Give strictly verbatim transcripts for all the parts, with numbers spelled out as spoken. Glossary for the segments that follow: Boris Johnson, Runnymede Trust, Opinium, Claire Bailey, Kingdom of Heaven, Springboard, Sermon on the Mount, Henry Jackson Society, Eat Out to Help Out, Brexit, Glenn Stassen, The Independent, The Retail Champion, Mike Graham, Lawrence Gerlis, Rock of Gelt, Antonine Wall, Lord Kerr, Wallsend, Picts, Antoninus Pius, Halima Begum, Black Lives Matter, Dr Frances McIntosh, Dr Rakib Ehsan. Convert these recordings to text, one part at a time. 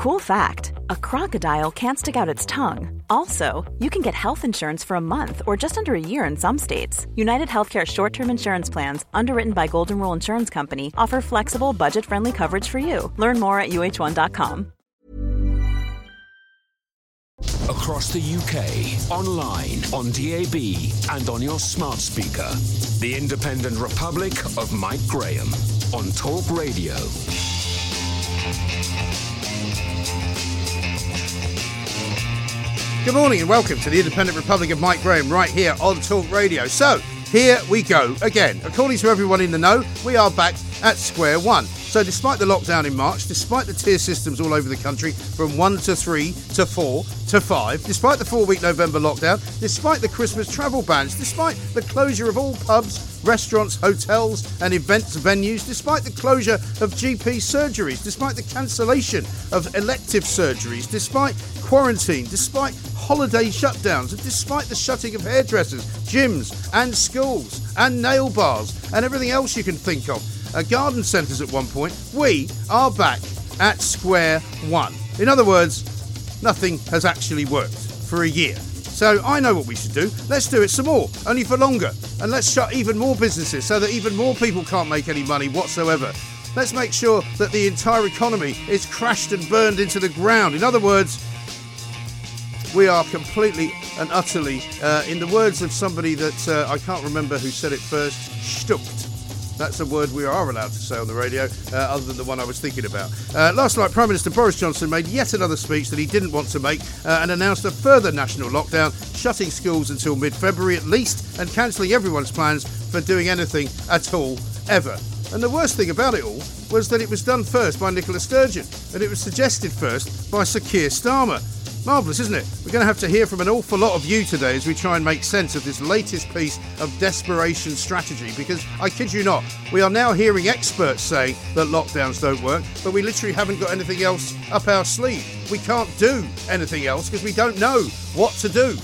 Cool fact, a crocodile can't stick out its tongue. Also, you can get health insurance for a month or just under a year in some states. United Healthcare short-term insurance plans, underwritten by Golden Rule Insurance Company, offer flexible, budget-friendly coverage for you. Learn more at U H one dot com. Across the U K, online, on D A B, and on your smart speaker. The Independent Republic of Mike Graham on Talk Radio. Good morning and welcome to the Independent Republic of Mike Graham right here on Talk Radio. So, here we go again. According to everyone in the know, we are back at square one. So despite the lockdown in March, despite the tier systems all over the country from one to three to four to five, despite the four-week November lockdown, despite the Christmas travel bans, despite the closure of all pubs, restaurants, hotels and events venues, despite the closure of G P surgeries, despite the cancellation of elective surgeries, despite quarantine, despite holiday shutdowns, and despite the shutting of hairdressers, gyms and schools and nail bars and everything else you can think of, Uh, garden centres at one point, we are back at square one. In other words, nothing has actually worked for a year. So I know what we should do. Let's do it some more, only for longer. And let's shut even more businesses so that even more people can't make any money whatsoever. Let's make sure that the entire economy is crashed and burned into the ground. In other words, we are completely and utterly, uh, in the words of somebody that uh, I can't remember who said it first, stumped. That's a word we are allowed to say on the radio, uh, other than the one I was thinking about. Uh, last night, Prime Minister Boris Johnson made yet another speech that he didn't want to make uh, and announced a further national lockdown, shutting schools until mid-February at least and cancelling everyone's plans for doing anything at all, ever. And the worst thing about it all was that it was done first by Nicola Sturgeon and it was suggested first by Sir Keir Starmer. Marvellous, isn't it? We're going to have to hear from an awful lot of you today as we try and make sense of this latest piece of desperation strategy, because I kid you not, we are now hearing experts say that lockdowns don't work, but we literally haven't got anything else up our sleeve. We can't do anything else because we don't know what to do.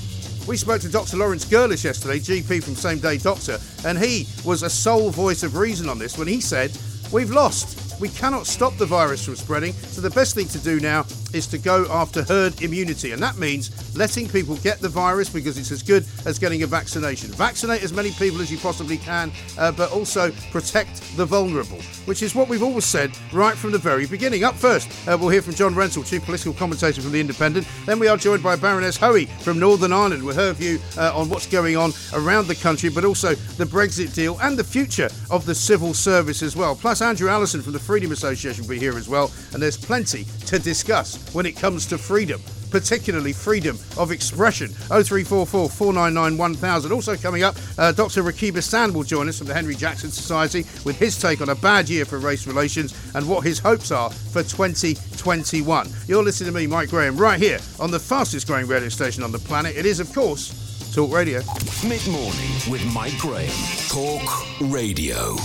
We spoke to Dr Lawrence Gerlis yesterday, G P from Same Day Doctor, and he was a sole voice of reason on this when he said, we've lost. We cannot stop the virus from spreading, so the best thing to do now is to go after herd immunity, and that means letting people get the virus because it's as good as getting a vaccination. Vaccinate as many people as you possibly can, uh, but also protect the vulnerable, which is what we've always said right from the very beginning. Up first, uh, we'll hear from John Rentoul, Chief Political Commentator from The Independent. Then we are joined by Baroness Hoey from Northern Ireland with her view uh, on what's going on around the country, but also the Brexit deal and the future of the civil service as well. Plus Andrew Allison from the Freedom Association will be here as well, and there's plenty to discuss when it comes to freedom, particularly freedom of expression. oh three four four, four nine nine, one thousand. Also coming up, uh, Dr Rakib Ehsan will join us from the Henry Jackson Society with his take on a bad year for race relations and what his hopes are for twenty twenty-one. You're listening to me, Mike Graham, right here on the fastest growing radio station on the planet. It is, of course, Talk Radio. Mid-morning with Mike Graham. Talk Radio.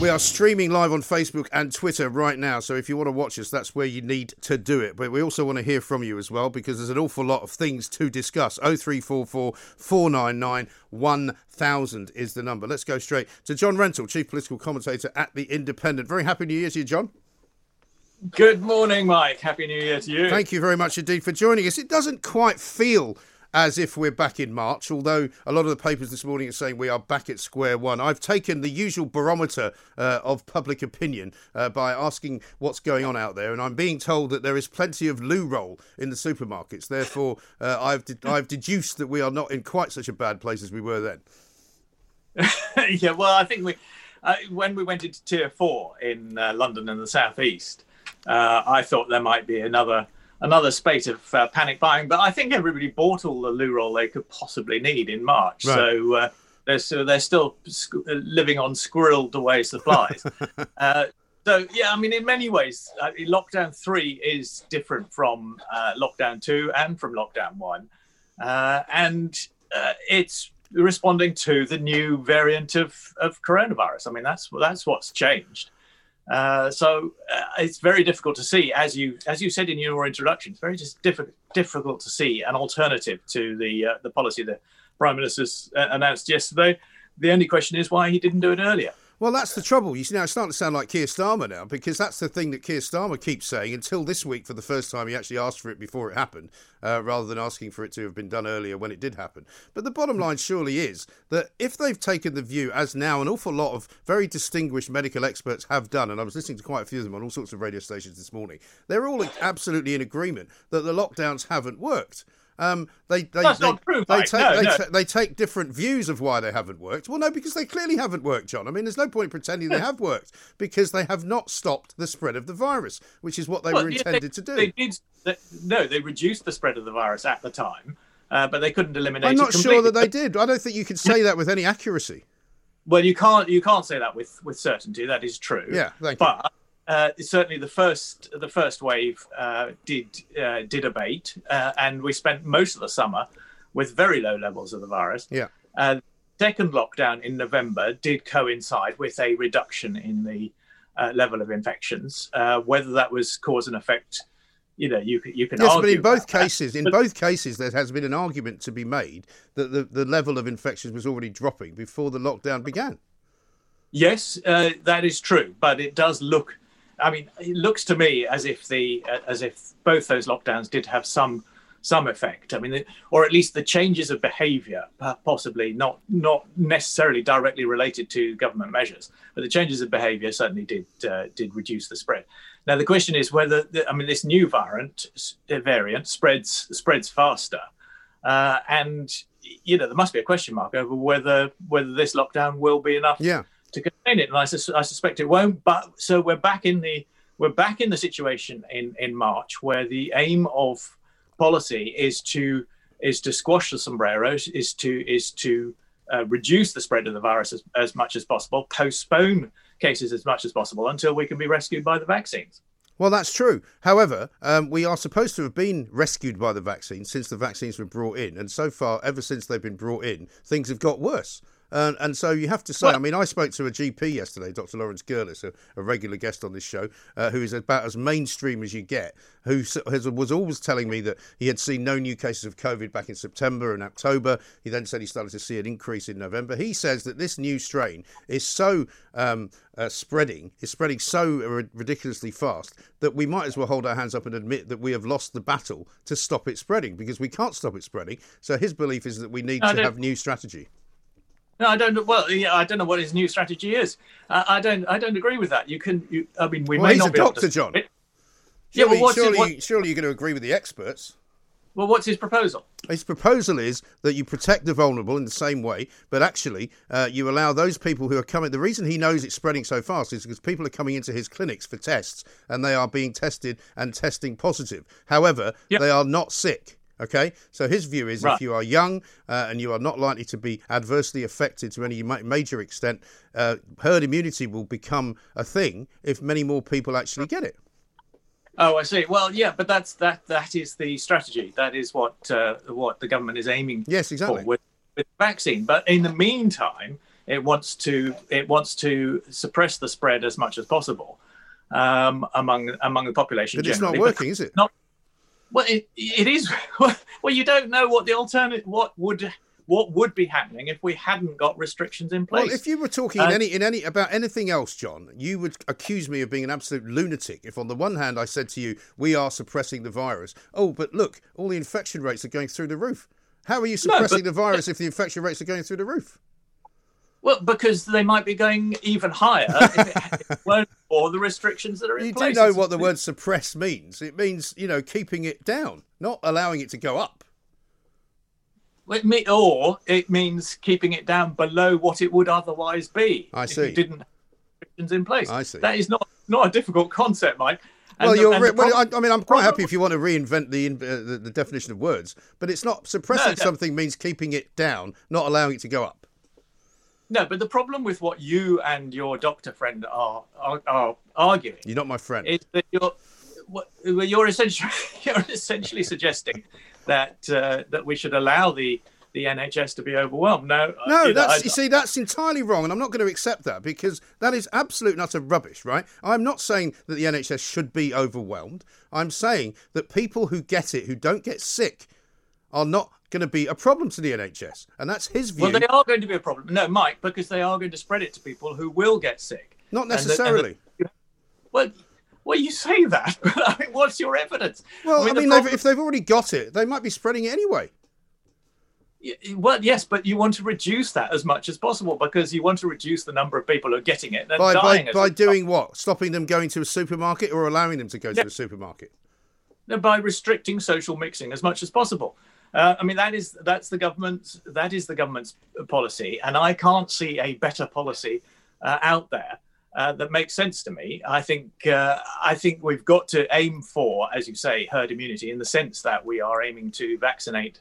We are streaming live on Facebook and Twitter right now, so if you want to watch us, that's where you need to do it. But we also want to hear from you as well, because there's an awful lot of things to discuss. oh three four four, four nine nine, one thousand is the number. Let's go straight to John Rentoul, Chief Political Commentator at The Independent. Very happy New Year to you, John. Good morning, Mike. Happy New Year to you. Thank you very much indeed for joining us. It doesn't quite feel as if we're back in March, although a lot of the papers this morning are saying we are back at square one. I've taken the usual barometer uh, of public opinion uh, by asking what's going on out there, and I'm being told that there is plenty of loo roll in the supermarkets. Therefore, uh, I've de- I've deduced that we are not in quite such a bad place as we were then. Yeah, well, I think we uh, when we went into tier four in uh, London and the southeast, uh, I thought there might be another... Another spate of uh, panic buying, but I think everybody bought all the loo roll they could possibly need in March. Right. So uh, they're so they're still sc- living on squirreled away supplies. uh, so yeah, I mean, in many ways, uh, lockdown three is different from uh, lockdown two and from lockdown one, uh, and uh, it's responding to the new variant of, of coronavirus. I mean, that's that's what's changed. Uh, so uh, it's very difficult to see, as you as you said in your introduction, it's very just difficult difficult to see an alternative to the uh, the policy the Prime Minister's uh, announced yesterday. The only question is why he didn't do it earlier. Well, that's the trouble. You see, now it's starting to sound like Keir Starmer now, because that's the thing that Keir Starmer keeps saying until this week. For the first time, he actually asked for it before it happened, uh, rather than asking for it to have been done earlier when it did happen. But the bottom line surely is that if they've taken the view, as now an awful lot of very distinguished medical experts have done, and I was listening to quite a few of them on all sorts of radio stations this morning, they're all absolutely in agreement that the lockdowns haven't worked. Um, they they That's they, not true, they take no, they, no. T- they take different views of why they haven't worked. Well, no, because they clearly haven't worked, John. I mean, there's no point pretending they have worked, because they have not stopped the spread of the virus, which is what they well, were intended yeah, they, to do. They did. They, no, they reduced the spread of the virus at the time, uh, but they couldn't eliminate. I'm not it completely. sure that they did. I don't think you can say that with any accuracy. Well, you can't. You can't say that with, with certainty. That is true. Yeah, thank but, you. Uh, certainly, the first the first wave uh, did uh, did abate, uh, and we spent most of the summer with very low levels of the virus. Yeah. Uh, the second lockdown in November did coincide with a reduction in the uh, level of infections. Uh, whether that was cause and effect, you know, you can you can yes, argue. Yes, but in both cases, that. in but, both cases, there has been an argument to be made that the, the level of infections was already dropping before the lockdown began. Yes, uh, that is true, but it does look. I mean, it looks to me as if the as if both those lockdowns did have some some effect. I mean, or at least the changes of behaviour, possibly not not necessarily directly related to government measures, but the changes of behaviour certainly did uh, did reduce the spread. Now, the question is whether the, I mean this new variant variant spreads spreads faster, uh, and you know there must be a question mark over whether whether this lockdown will be enough. Yeah. To contain it, and I, sus- I suspect it won't. But so we're back in the we're back in the situation in, in March where the aim of policy is to is to squash the sombreros, is to is to uh, reduce the spread of the virus as, as much as possible, postpone cases as much as possible until we can be rescued by the vaccines. Well, that's true. However, um, we are supposed to have been rescued by the vaccines since the vaccines were brought in, and so far, ever since they've been brought in, things have got worse. And, and so you have to say, well, I mean, I spoke to a G P yesterday, Doctor Lawrence Gerlis, a, a regular guest on this show, uh, who is about as mainstream as you get, who has, was always telling me that he had seen no new cases of COVID back in September and October. He then said he started to see an increase in November. He says that this new strain is so um, uh, spreading, is spreading so r- ridiculously fast that we might as well hold our hands up and admit that we have lost the battle to stop it spreading, because we can't stop it spreading. So his belief is that we need I to don't... have new strategy. No, I don't. Well, yeah, I don't know what his new strategy is. Uh, I don't. I don't agree with that. You can. You, I mean, we well, may not be. Well, he's a doctor, John. Surely, yeah, well, what's surely, it, what... surely you're going to agree with the experts. Well, what's his proposal? His proposal is that you protect the vulnerable in the same way, but actually uh, you allow those people who are coming. The reason he knows it's spreading so fast is because people are coming into his clinics for tests, and they are being tested and testing positive. However, yep. They are not sick. OK, so his view is right. If you are young uh, and you are not likely to be adversely affected to any major extent, uh, herd immunity will become a thing if many more people actually get it. Oh, I see. Well, yeah, but that's that. That is the strategy. That is what uh, what the government is aiming yes, exactly. for with, with the vaccine. But in the meantime, it wants to it wants to suppress the spread as much as possible um, among among the population. But generally. It's not working, is it? Not. Well, it, it is. Well, you don't know what the alternative, what would, what would be happening if we hadn't got restrictions in place. Well, if you were talking um, in any, in any about anything else, John, you would accuse me of being an absolute lunatic. If on the one hand I said to you, we are suppressing the virus. Oh, but look, all the infection rates are going through the roof. How are you suppressing no, but, the virus if the infection rates are going through the roof? Well, because they might be going even higher if it weren't for the restrictions that are in you place. You do know what the word suppress means. It means, you know, keeping it down, not allowing it to go up. It may, or it means keeping it down below what it would otherwise be. I see. If you didn't have restrictions in place. I see. That is not, not a difficult concept, Mike. And well, the, you're. Re- well, I, I mean, I'm quite happy if you want to reinvent the uh, the, the definition of words, but it's not suppressing no, no. something means keeping it down, not allowing it to go up. No, but the problem with what you and your doctor friend are are, are arguing... You're not my friend. ...is that you're, you're essentially, you're essentially suggesting that uh, that we should allow the, the N H S to be overwhelmed. No, no, you, that's, know, I, you see, that's entirely wrong, and I'm not going to accept that, because that is absolute and utter rubbish, right? I'm not saying that the N H S should be overwhelmed. I'm saying that people who get it, who don't get sick, are not going to be a problem to the N H S, and that's his view. Well, they are going to be a problem. No, Mike, because they are going to spread it to people who will get sick. Not necessarily. And the, and the, well, well, you say that, but I mean, what's your evidence? Well, I mean, I mean the problem... if they've already got it, they might be spreading it anyway. Well, yes, but you want to reduce that as much as possible because you want to reduce the number of people who are getting it and by, dying. By, by doing what? Stopping them going to a supermarket or allowing them to go yeah. to a supermarket? By restricting social mixing as much as possible. Uh, I mean, that is that's the government's that is the government's policy, and I can't see a better policy uh, out there uh, that makes sense to me. I think uh, I think we've got to aim for, as you say, herd immunity in the sense that we are aiming to vaccinate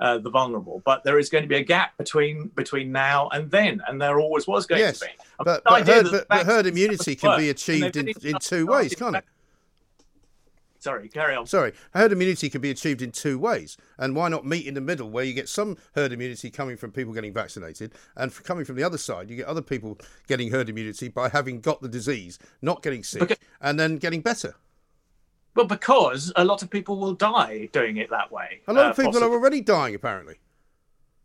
Uh, the vulnerable, but there is going to be a gap between between now and then, and there always was going yes, to be. I mean, but, but, herd, but, but herd immunity can work, be achieved in, in two ways, can't it? Sorry, carry on. Sorry, herd immunity can be achieved in two ways, and why not meet in the middle where you get some herd immunity coming from people getting vaccinated, and for coming from the other side, you get other people getting herd immunity by having got the disease, not getting sick, okay. and then getting better. Well, because a lot of people will die doing it that way. A lot uh, of people possibly. are already dying, apparently.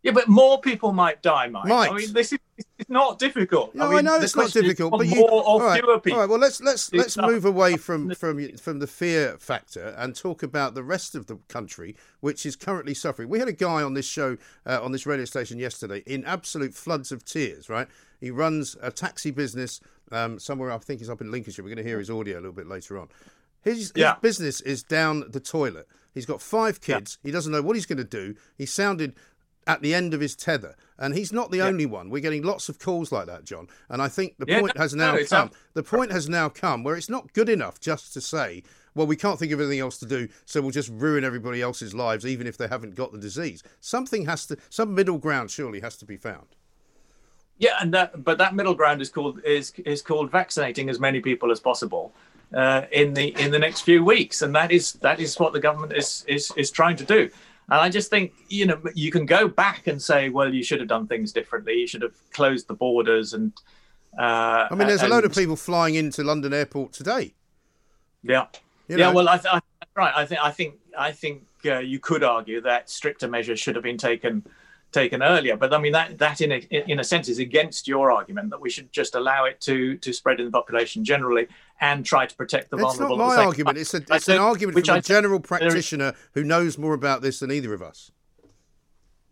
Yeah, but more people might die, Mike. Might. I mean, this is it's not difficult. No, I, mean, I know it's not difficult, but you, more or all right, fewer people. All right, well, let's let's let's move away from, from from the fear factor and talk about the rest of the country, which is currently suffering. We had a guy on this show, uh, on this radio station yesterday, in absolute floods of tears. Right, he runs a taxi business um, somewhere. I think he's up in Lincolnshire. We're going to hear his audio a little bit later on. His, yeah. his business is down the toilet. He's got five kids. Yeah. He doesn't know what he's going to do. He sounded at the end of his tether. And he's not the yeah. only one. We're getting lots of calls like that, John. And I think the yeah, point no, has now no, come. Not... The point has now come where it's not good enough just to say, well, we can't think of anything else to do, so we'll just ruin everybody else's lives, even if they haven't got the disease. Something has to, some middle ground surely has to be found. Yeah, and that, but that middle ground is called is is called vaccinating as many people as possible. Uh, in the in the next few weeks, and that is that is what the government is is is trying to do. And I just think, you know, you can go back and say, well, you should have done things differently. You should have closed the borders. And uh, I mean, there's and, a load of people flying into London Airport today. Yeah, you know. yeah. Well, I, th- I right. I think I think I think uh, you could argue that stricter measures should have been taken taken earlier. But I mean, that that in a in a sense is against your argument that we should just allow it to to spread in the population generally. And try to protect the vulnerable. It's not my argument. It's, a, it's an argument from a general practitioner who knows more about this than either of us.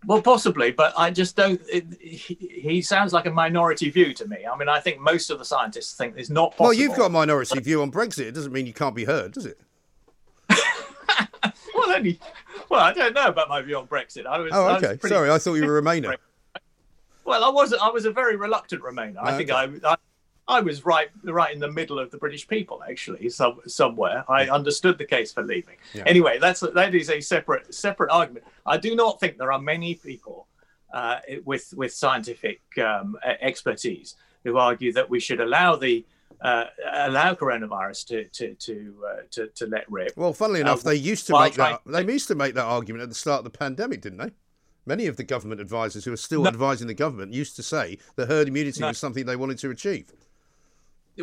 Well, possibly, but I just don't... It, he, he sounds like a minority view to me. I mean, I think most of the scientists think it's not possible. Well, you've got a minority but, view on Brexit. It doesn't mean you can't be heard, does it? well, only, well, I don't know about my view on Brexit. I was, oh, okay. I was pretty, Sorry, I thought you were a Remainer. Well, I was I was a very reluctant Remainer. Oh, I think okay. I... I I was right right in the middle of the British people, actually, some, somewhere. I understood the case for leaving. Yeah. Anyway, that's that is a separate separate argument. I do not think there are many people uh, with, with scientific um, expertise who argue that we should allow the uh, allow coronavirus to to to, uh, to to let rip. Well, funnily enough, uh, they used to make that to... they used to make that argument at the start of the pandemic, didn't they? Many of the government advisors who are still no. advising the government used to say that herd immunity no. was something they wanted to achieve.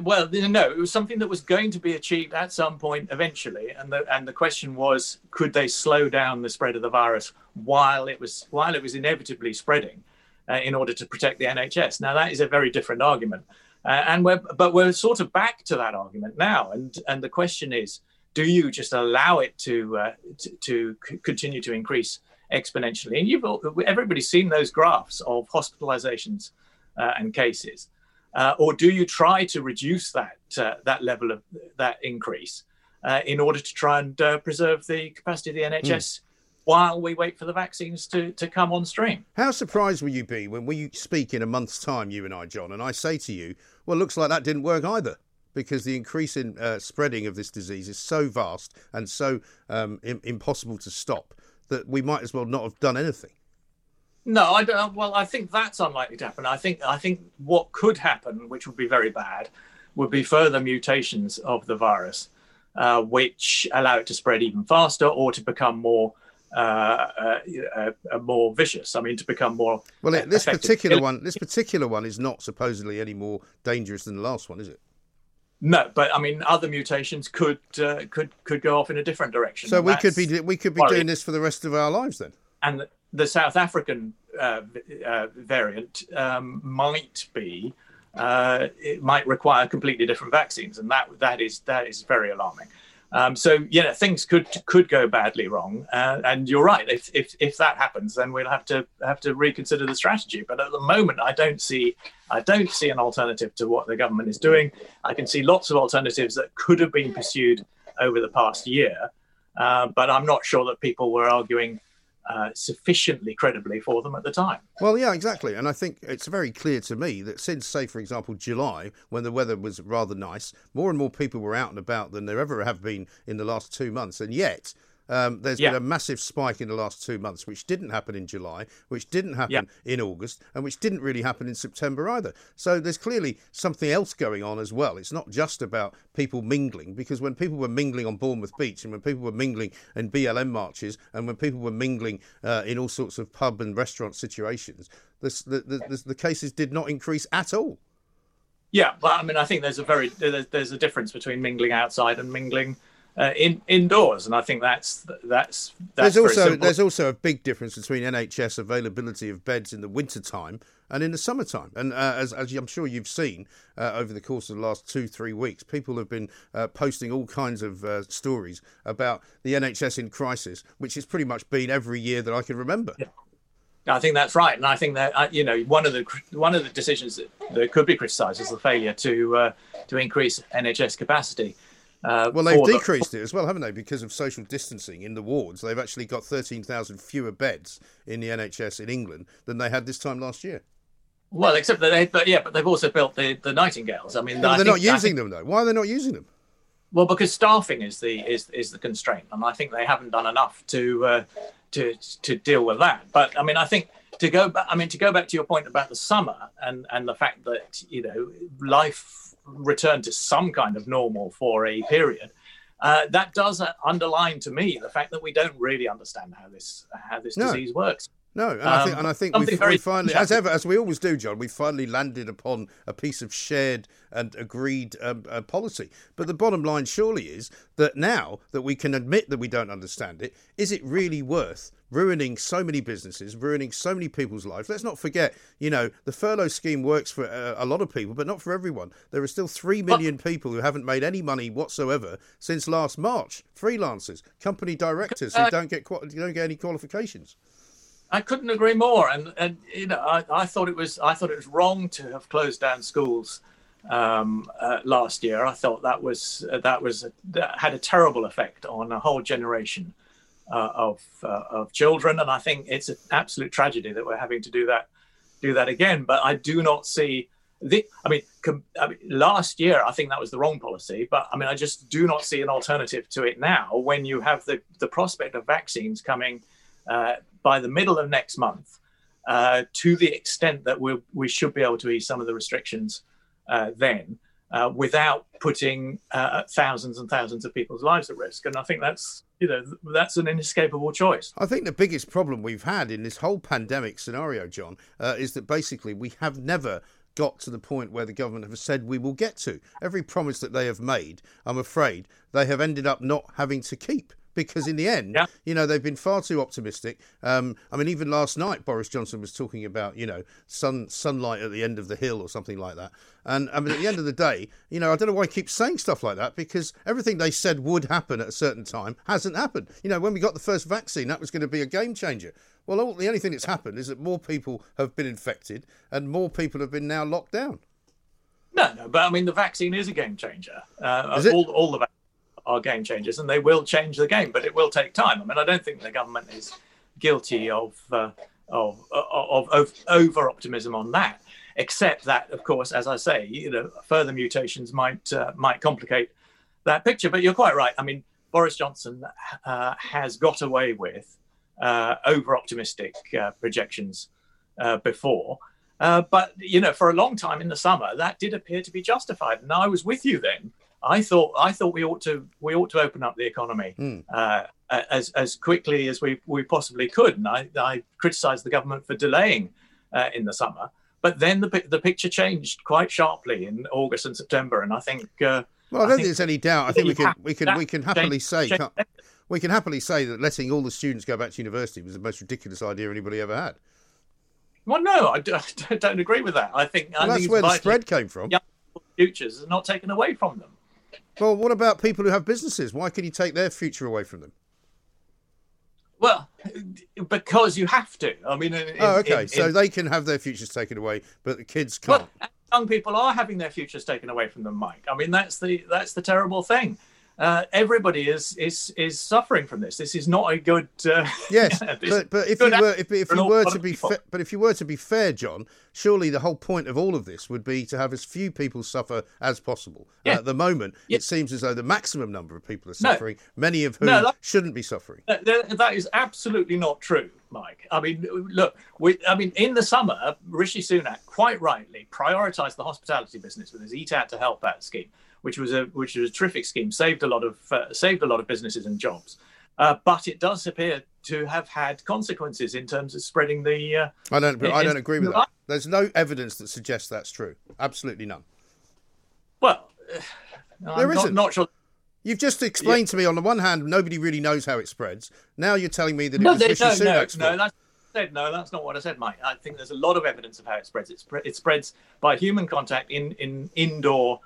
Well, no, it was something that was going to be achieved at some point eventually. And the, and the question was, could they slow down the spread of the virus while it was while it was inevitably spreading uh, in order to protect the N H S? Now, that is a very different argument. Uh, and we're, but we're sort of back to that argument now. And, and the question is, do you just allow it to, uh, to, to c- continue to increase exponentially? And you've all, everybody's seen those graphs of hospitalizations uh, and cases. Uh, or do you try to reduce that uh, that level of that increase uh, in order to try and uh, preserve the capacity of the N H S mm. while we wait for the vaccines to, to come on stream? How surprised will you be when we speak in a month's time, you and I, John, and I say to you, well, it looks like that didn't work either because the increase in uh, spreading of this disease is so vast and so um, im- impossible to stop that we might as well not have done anything. No, I don't. Well, I think that's unlikely to happen. I think I think what could happen, which would be very bad, would be further mutations of the virus, uh, which allow it to spread even faster or to become more uh, uh, uh, more vicious. I mean, to become more. Well, it, this effective. particular one, this particular one is not supposedly any more dangerous than the last one, is it? No, but I mean, other mutations could uh, could could go off in a different direction. So we could be we could be worrying. doing this for the rest of our lives then. And the South African uh, uh, variant um, might be, uh, it might require completely different vaccines, and that that is that is very alarming. Um, so yeah, things could could go badly wrong, uh, and you're right. If, if if that happens, then we'll have to have to reconsider the strategy. But at the moment, I don't see I don't see an alternative to what the government is doing. I can see lots of alternatives that could have been pursued over the past year, uh, but I'm not sure that people were arguing Uh, sufficiently credibly for them at the time. Well, yeah, exactly. And I think it's very clear to me that since, say, for example, July, when the weather was rather nice, more and more people were out and about than there ever have been in the last two months. And yet um, there's yeah. been a massive spike in the last two months, which didn't happen in July, which didn't happen yeah. in August, and which didn't really happen in September either. So there's clearly something else going on as well. It's not just about people mingling, because when people were mingling on Bournemouth Beach, and when people were mingling in B L M marches, and when people were mingling uh, in all sorts of pub and restaurant situations, this, the, the, the, the cases did not increase at all. Yeah, but I mean, I think there's a very there's, there's a difference between mingling outside and mingling Uh, in, indoors, and I think that's that's that's there's also there's also a big difference between N H S availability of beds in the winter time and in the summertime. And uh, as, as I'm sure you've seen uh, over the course of the last two three weeks, people have been uh, posting all kinds of uh, stories about the N H S in crisis, which has pretty much been every year that I can remember. Yeah. I think that's right, and I think that you know one of the one of the decisions that, that could be criticised is the failure to uh, to increase N H S capacity. Uh, well, they've decreased the... it as well, haven't they? Because of social distancing in the wards, they've actually got thirteen thousand fewer beds in the N H S in England than they had this time last year. Well, except that they, but yeah, but they've also built the, the Nightingales. I mean, yeah, I they're think, not using think, them though. Why are they not using them? Well, because staffing is the is is the constraint, and I think they haven't done enough to uh, to to deal with that. But I mean, I think to go back, I mean, to go back to your point about the summer and, and the fact that you know life return to some kind of normal for a period. Uh, that does underline to me the fact that we don't really understand how this how this no. disease works. No, and um, I think, and I think we've, we finally, as ever, as we always do, John, we finally landed upon a piece of shared and agreed um, uh, policy. But the bottom line surely is that now that we can admit that we don't understand it, is it really worth ruining so many businesses, ruining so many people's lives? Let's not forget, you know, the furlough scheme works for uh, a lot of people, but not for everyone. There are still three million well, people who haven't made any money whatsoever since last March. Freelancers, company directors uh, who don't get quali- don't get any qualifications. I couldn't agree more, and, and you know, I, I thought it was I thought it was wrong to have closed down schools um, uh, last year. I thought that was uh, that was a, that had a terrible effect on a whole generation uh, of uh, of children, and I think it's an absolute tragedy that we're having to do that do that again. But I do not see the. I mean, com, I mean, last year I think that was the wrong policy, but I mean, I just do not see an alternative to it now when you have the, the prospect of vaccines coming. Uh, by the middle of next month, uh, to the extent that we we should be able to ease some of the restrictions uh, then uh, without putting uh, thousands and thousands of people's lives at risk. And I think that's, you know, that's an inescapable choice. I think the biggest problem we've had in this whole pandemic scenario, John, uh, is that basically we have never got to the point where the government have said we will get to. Every promise that they have made, I'm afraid, they have ended up not having to keep. Because in the end, yeah. you know, they've been far too optimistic. Um, I mean, even last night, Boris Johnson was talking about, you know, sun sunlight at the end of the hill or something like that. And I mean, at the end of the day, you know, I don't know why I keep saying stuff like that, because everything they said would happen at a certain time hasn't happened. You know, when we got the first vaccine, that was going to be a game changer. Well, all, the only thing that's happened is that more people have been infected and more people have been now locked down. No, no, but I mean, the vaccine is a game changer. Uh, is it? All, all the vaccines are game changers, and they will change the game, but it will take time. I mean, I don't think the government is guilty of uh, of, of, of over optimism on that, except that, of course, as I say, you know, further mutations might uh, might complicate that picture. But you're quite right. I mean, Boris Johnson uh, has got away with uh, over optimistic uh, projections uh, before. Uh, but, you know, for a long time in the summer, that did appear to be justified. And I was with you then. I thought I thought we ought to we ought to open up the economy mm. uh, as as quickly as we, we possibly could, and I, I criticised the government for delaying uh, in the summer. But then the the picture changed quite sharply in August and September, and I think. Uh, well, I don't I think, think there's any doubt. I think we can we can we can happily say. we can happily say that letting all the students go back to university was the most ridiculous idea anybody ever had. Well, no, I, do, I don't agree with that. I think well, I that's think where the spread came from. Young futures are not taken away from them. Well, what about people who have businesses? Why can you take their future away from them? Well, because you have to. I mean, in, oh, okay. In, so in, they can have their futures taken away, but the kids can't. Well, young people are having their futures taken away from them, Mike. I mean, that's the that's the terrible thing. Uh, everybody is is is suffering from this. This is not a good. Uh, yes, but but if you were if, if you were to be fa- but if you were to be fair, John, surely the whole point of all of this would be to have as few people suffer as possible. Yeah. Uh, at the moment, yeah. It seems as though the maximum number of people are suffering, no. many of whom no, that, shouldn't be suffering. That, that is absolutely not true, Mike. I mean, look, we, I mean, in the summer, Rishi Sunak quite rightly prioritised the hospitality business with his Eat Out to Help Out scheme. Which was a which was a terrific scheme, saved a lot of uh, saved a lot of businesses and jobs, uh, but it does appear to have had consequences in terms of spreading the. Uh, I don't. In, I don't agree with that. There's no evidence that suggests that's true. Absolutely none. Well, uh, there I'm isn't. Not, not sure. You've just explained yeah. to me. On the one hand, nobody really knows how it spreads. Now you're telling me that it no, was Rishi Sunak's. No, no, no. No, that's not what I said, Mike. I think there's a lot of evidence of how it spreads. It, sp- it spreads by human contact in in indoor.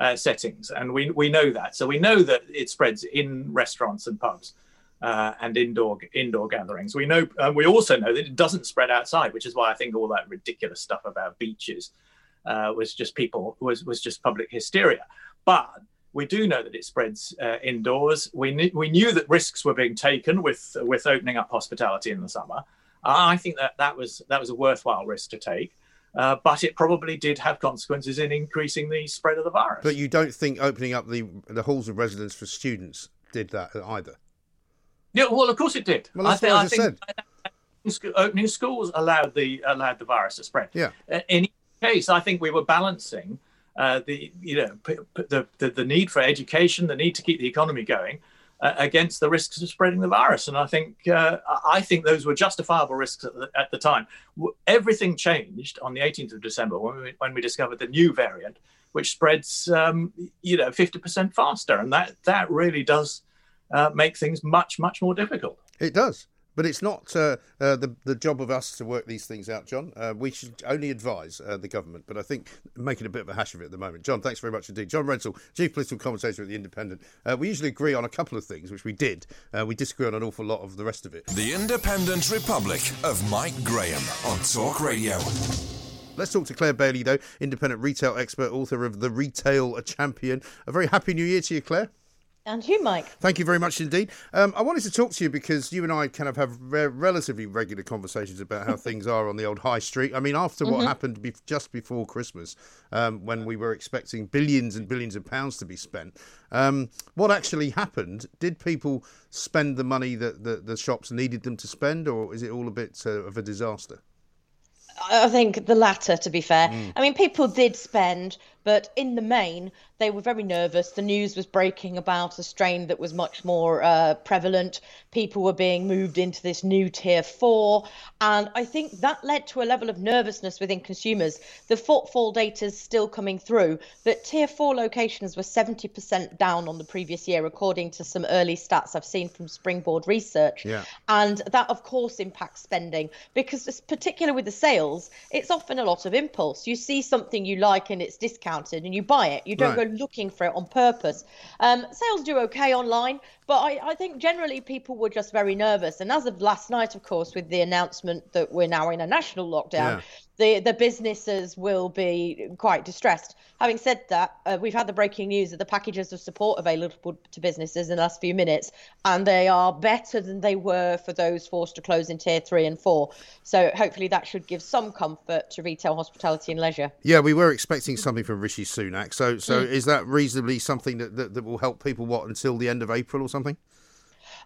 Uh, settings, and we we know that. So we know that it spreads in restaurants and pubs uh, and indoor indoor gatherings. We know, uh, we also know that it doesn't spread outside, which is why I think all that ridiculous stuff about beaches uh, was just people was was just public hysteria. But we do know that it spreads uh, indoors. We kn- we knew that risks were being taken with with opening up hospitality in the summer. Uh, I think that that was that was a worthwhile risk to take. Uh, but it probably did have consequences in increasing the spread of the virus. But you don't think opening up the the halls of residence for students did that either? Yeah, well, of course it did. Well, that's I, th- what I, I think said. Opening schools allowed the allowed the virus to spread. Yeah. In each case, I think we were balancing uh, the you know p- p- the, the the need for education, the need to keep the economy going, uh, against the risks of spreading the virus. And I think uh, I think those were justifiable risks at the, at the time. W- everything changed on the eighteenth of December when we, when we discovered the new variant, which spreads, um, you know, fifty percent faster. And that, that really does uh, make things much, much more difficult. It does. But it's not uh, uh, the, the job of us to work these things out, John. Uh, we should only advise uh, the government. But I think making a bit of a hash of it at the moment. John, thanks very much indeed. John Rentoul, Chief Political Commentator at The Independent. Uh, we usually agree on a couple of things, which we did. Uh, we disagree on an awful lot of the rest of it. The Independent Republic of Mike Graham on Talk Radio. Let's talk to Claire Bailey, though, independent retail expert, author of The Retail Champion. A very happy new year to you, Claire. And you, Mike. Thank you very much indeed. Um, I wanted to talk to you because you and I kind of have re- relatively regular conversations about how things are on the old high street. I mean, after mm-hmm. what happened be- just before Christmas, um, when we were expecting billions and billions of pounds to be spent, um, what actually happened? Did people spend the money that the, the shops needed them to spend, or is it all a bit uh, of a disaster? I think the latter, to be fair. Mm. I mean, people did spend, but in the main, they were very nervous. The news was breaking about a strain that was much more uh, prevalent. People were being moved into this new tier four. And I think that led to a level of nervousness within consumers. The footfall data is still coming through, but tier four locations were seventy percent down on the previous year, according to some early stats I've seen from Springboard research. Yeah. And that, of course, impacts spending, because particularly with the sales, it's often a lot of impulse. You see something you like and it's discounted and you buy it. You don't right. go looking for it on purpose. Um, sales do okay online, but I, I think generally people were just very nervous. And as of last night, of course, with the announcement that we're now in a national lockdown, yeah. The, the businesses will be quite distressed. Having said that, uh, we've had the breaking news of the packages of support available to businesses in the last few minutes, and they are better than they were for those forced to close in tier three and four. So hopefully that should give some comfort to retail, hospitality and leisure. Yeah, we were expecting something from Rishi Sunak. So so mm. is that reasonably something that, that, that will help people, what, until the end of April or something?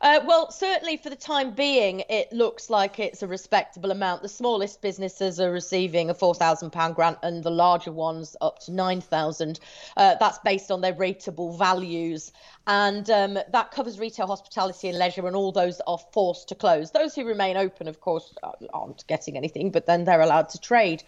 Uh, well, certainly for the time being, it looks like it's a respectable amount. The smallest businesses are receiving a four thousand pounds grant and the larger ones up to nine thousand pounds. Uh, that's based on their rateable values. And um, that covers retail, hospitality and leisure, and all those are forced to close. Those who remain open, of course, aren't getting anything, but then they're allowed to trade.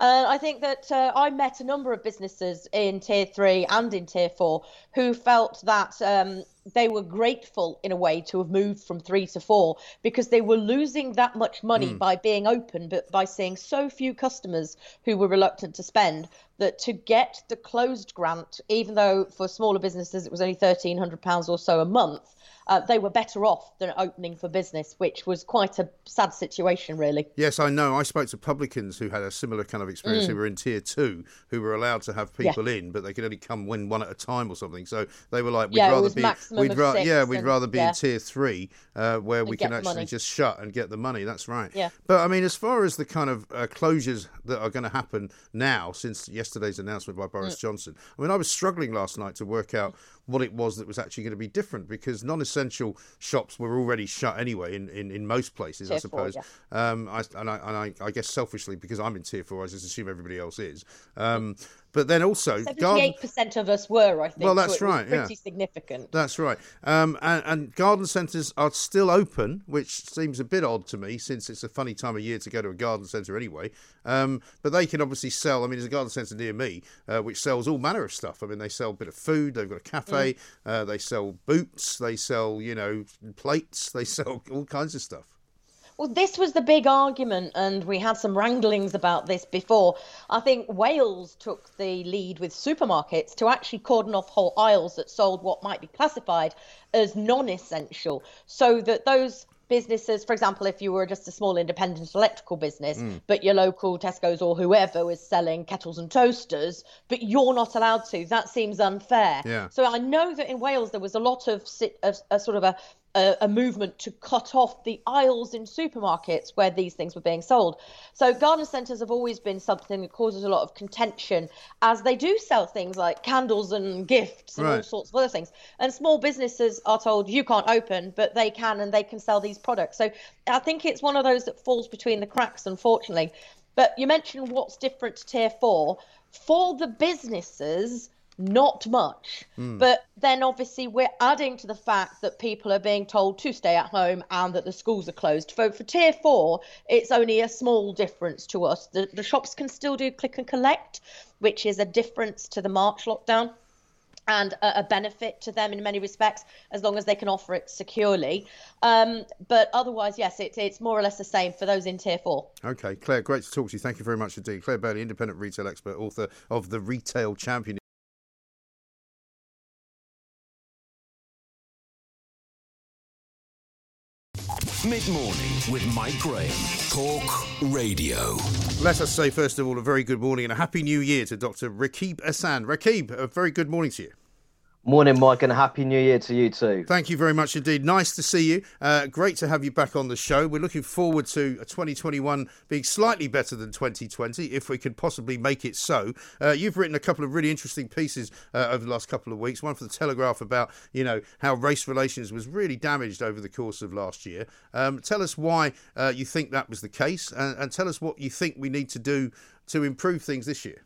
And uh, I think that uh, I met a number of businesses in Tier three and in Tier four who felt that um, they were grateful in a way to have moved from three to four because they were losing that much money mm. by being open, but by seeing so few customers who were reluctant to spend, that to get the closed grant, even though for smaller businesses it was only thirteen hundred pounds or so a month, Uh, they were better off than opening for business, which was quite a sad situation, really. Yes, I know. I spoke to publicans who had a similar kind of experience, mm. who were in Tier two, who were allowed to have people yeah. in, but they could only come when one at a time or something. So they were like, we'd yeah, rather be, we'd ra- yeah, we'd and, rather be yeah. in Tier three, uh, where we can actually money. just shut and get the money. That's right. Yeah. But I mean, as far as the kind of uh, closures that are going to happen now, since yesterday's announcement by Boris mm. Johnson, I mean, I was struggling last night to work out what it was that was actually going to be different, because non-essential shops were already shut anyway in, in, in most places, tier I suppose. Four, yeah. um, I, and I, and I, I guess selfishly, because I'm in Tier four, I just assume everybody else is. Um, but then also... seventy-eight percent garden... of us were, I think. Well, that's so right. pretty yeah. significant. That's right. Um, and, and garden centres are still open, which seems a bit odd to me, since it's a funny time of year to go to a garden centre anyway. Um, but they can obviously sell... I mean, there's a garden centre near me, uh, which sells all manner of stuff. I mean, they sell a bit of food, they've got a cafe, Mm. Uh, they sell boots, they sell, you know, plates, they sell all kinds of stuff. Well, this was the big argument, and we had some wranglings about this before. I think Wales took the lead with supermarkets to actually cordon off whole aisles that sold what might be classified as non-essential, so that those businesses, for example, if you were just a small independent electrical business, mm. but your local Tesco's or whoever was selling kettles and toasters, but you're not allowed to, that seems unfair. Yeah. So I know that in Wales there was a lot of a, a sort of a, a, a movement to cut off the aisles in supermarkets where these things were being sold. So garden centres have always been something that causes a lot of contention, as they do sell things like candles and gifts and right. all sorts of other things. And small businesses are told you can't open, but they can, and they can sell these products. So I think it's one of those that falls between the cracks, unfortunately. But you mentioned what's different to Tier four. For the businesses, not much. Mm. But then obviously we're adding to the fact that people are being told to stay at home and that the schools are closed. For, for Tier four, it's only a small difference to us. The, the shops can still do click and collect, which is a difference to the March lockdown, and a benefit to them in many respects, as long as they can offer it securely. Um, but otherwise, yes, it, it's more or less the same for those in Tier four. OK, Claire, great to talk to you. Thank you very much indeed. Claire Bailey, independent retail expert, author of The Retail Champion. Mid-morning with Mike Graham. Talk radio. Let us say, first of all, a very good morning and a happy new year to Dr Rakib Ehsan. Rakib, a very good morning to you. Morning, Mike, and a happy new year to you too. Thank you very much indeed. Nice to see you. Uh, great to have you back on the show. We're looking forward to twenty twenty-one being slightly better than twenty twenty, if we could possibly make it so. Uh, you've written a couple of really interesting pieces uh, over the last couple of weeks. One for The Telegraph about, you know, how race relations was really damaged over the course of last year. Um, tell us why uh, you think that was the case, and, and tell us what you think we need to do to improve things this year.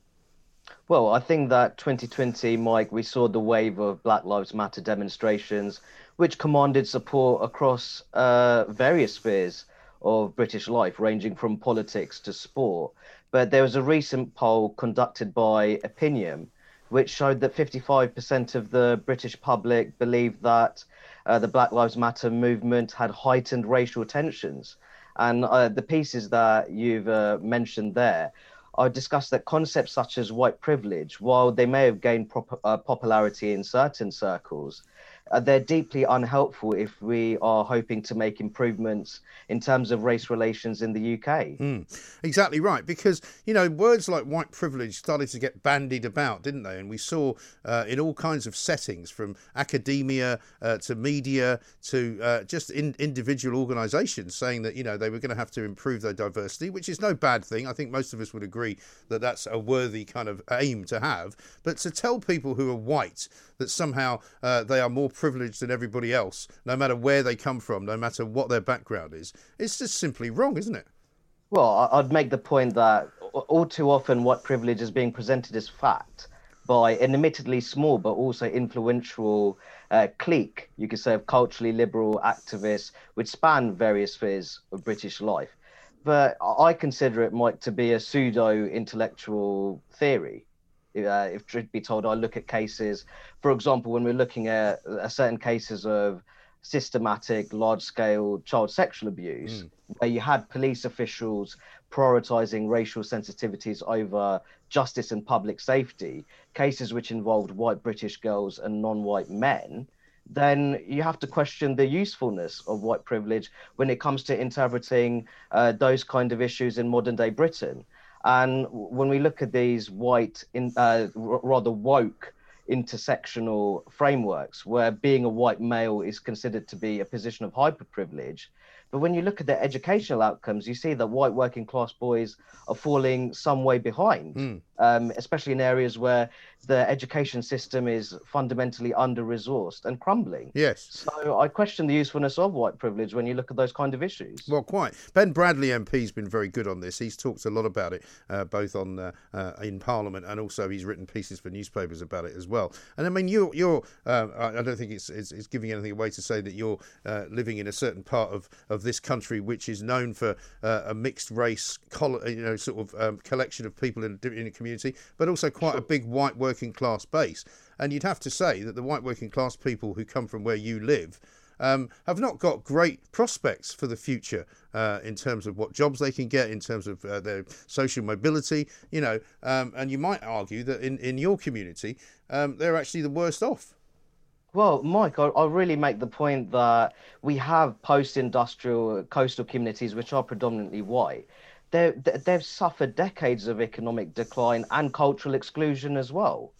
Well, I think that twenty twenty, Mike, we saw the wave of Black Lives Matter demonstrations, which commanded support across uh, various spheres of British life, ranging from politics to sport. But there was a recent poll conducted by Opinium, which showed that fifty-five percent of the British public believed that uh, the Black Lives Matter movement had heightened racial tensions. And uh, the pieces that you've uh, mentioned there, I discussed that concepts such as white privilege, while they may have gained prop- uh, popularity in certain circles, uh, they're deeply unhelpful if we are hoping to make improvements in terms of race relations in the U K. Mm, exactly right, because, you know, words like white privilege started to get bandied about, didn't they? And we saw uh, in all kinds of settings, from academia uh, to media to uh, just in- individual organisations saying that, you know, they were going to have to improve their diversity, which is no bad thing. I think most of us would agree that that's a worthy kind of aim to have. But to tell people who are white that somehow uh, they are more privileged than everybody else, no matter where they come from, no matter what their background is, it's just simply wrong, isn't it? Well, I'd make the point that all too often white privilege is being presented as fact by an admittedly small but also influential uh, clique, you could say, of culturally liberal activists, which span various spheres of British life. but I consider it, Mike, to be a pseudo-intellectual theory. Uh, if truth be told, I look at cases, for example, when we're looking at uh, certain cases of systematic, large-scale child sexual abuse, mm. where you had police officials prioritizing racial sensitivities over justice and public safety, cases which involved white British girls and non-white men, then you have to question the usefulness of white privilege when it comes to interpreting uh, those kind of issues in modern-day Britain. And when we look at these white, in, uh, r- rather woke intersectional frameworks where being a white male is considered to be a position of hyper-privilege, but when you look at their educational outcomes, you see that white working class boys are falling some way behind, mm. um, especially in areas where the education system is fundamentally under-resourced and crumbling. Yes. So I question the usefulness of white privilege when you look at those kind of issues. Well, quite. Ben Bradley M P's been very good on this. He's talked a lot about it, uh, both on uh, uh, in Parliament, and also he's written pieces for newspapers about it as well. And I mean, you're, you're uh, I don't think it's, it's, it's giving anything away to say that you're uh, living in a certain part of, of Of this country, which is known for uh, a mixed race, coll- you know, sort of um, collection of people in, in a community, but also quite sure. a big white working class base. And you'd have to say that the white working class people who come from where you live um, have not got great prospects for the future uh, in terms of what jobs they can get, in terms of uh, their social mobility, you know. Um, and you might argue that in, in your community, um, they're actually the worst off. Well, Mike, I, I really make the point that we have post-industrial coastal communities which are predominantly white. They're, they've suffered decades of economic decline and cultural exclusion as well.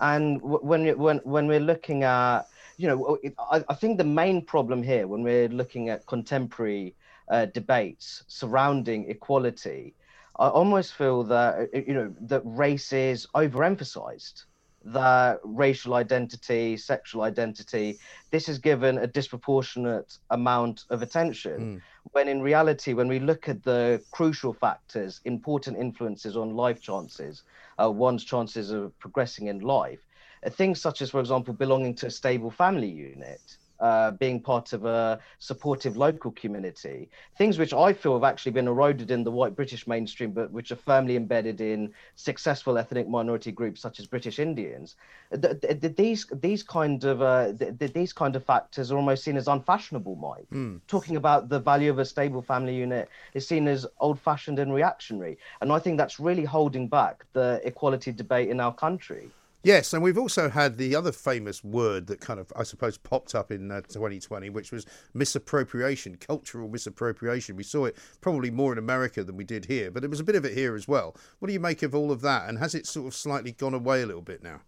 And when when when we're looking at, you know, I, I think the main problem here when we're looking at contemporary uh, debates surrounding equality, I almost feel that, you know, that race is overemphasized. That racial identity, sexual identity, this is given a disproportionate amount of attention. Mm. When in reality, when we look at the crucial factors, important influences on life chances, uh, one's chances of progressing in life, uh, things such as, for example, belonging to a stable family unit, uh, being part of a supportive local community, things which I feel have actually been eroded in the white British mainstream, but which are firmly embedded in successful ethnic minority groups such as British Indians. Th- th- these these kind of uh, th- these kind of factors are almost seen as unfashionable, Mike. Mm. Talking about the value of a stable family unit is seen as old-fashioned and reactionary, and I think that's really holding back the equality debate in our country. Yes, and we've also had the other famous word that kind of, I suppose, popped up in uh, twenty twenty, which was misappropriation, cultural misappropriation. We saw it probably more in America than we did here, but there was a bit of it here as well. What do you make of all of that? And has it sort of slightly gone away a little bit now?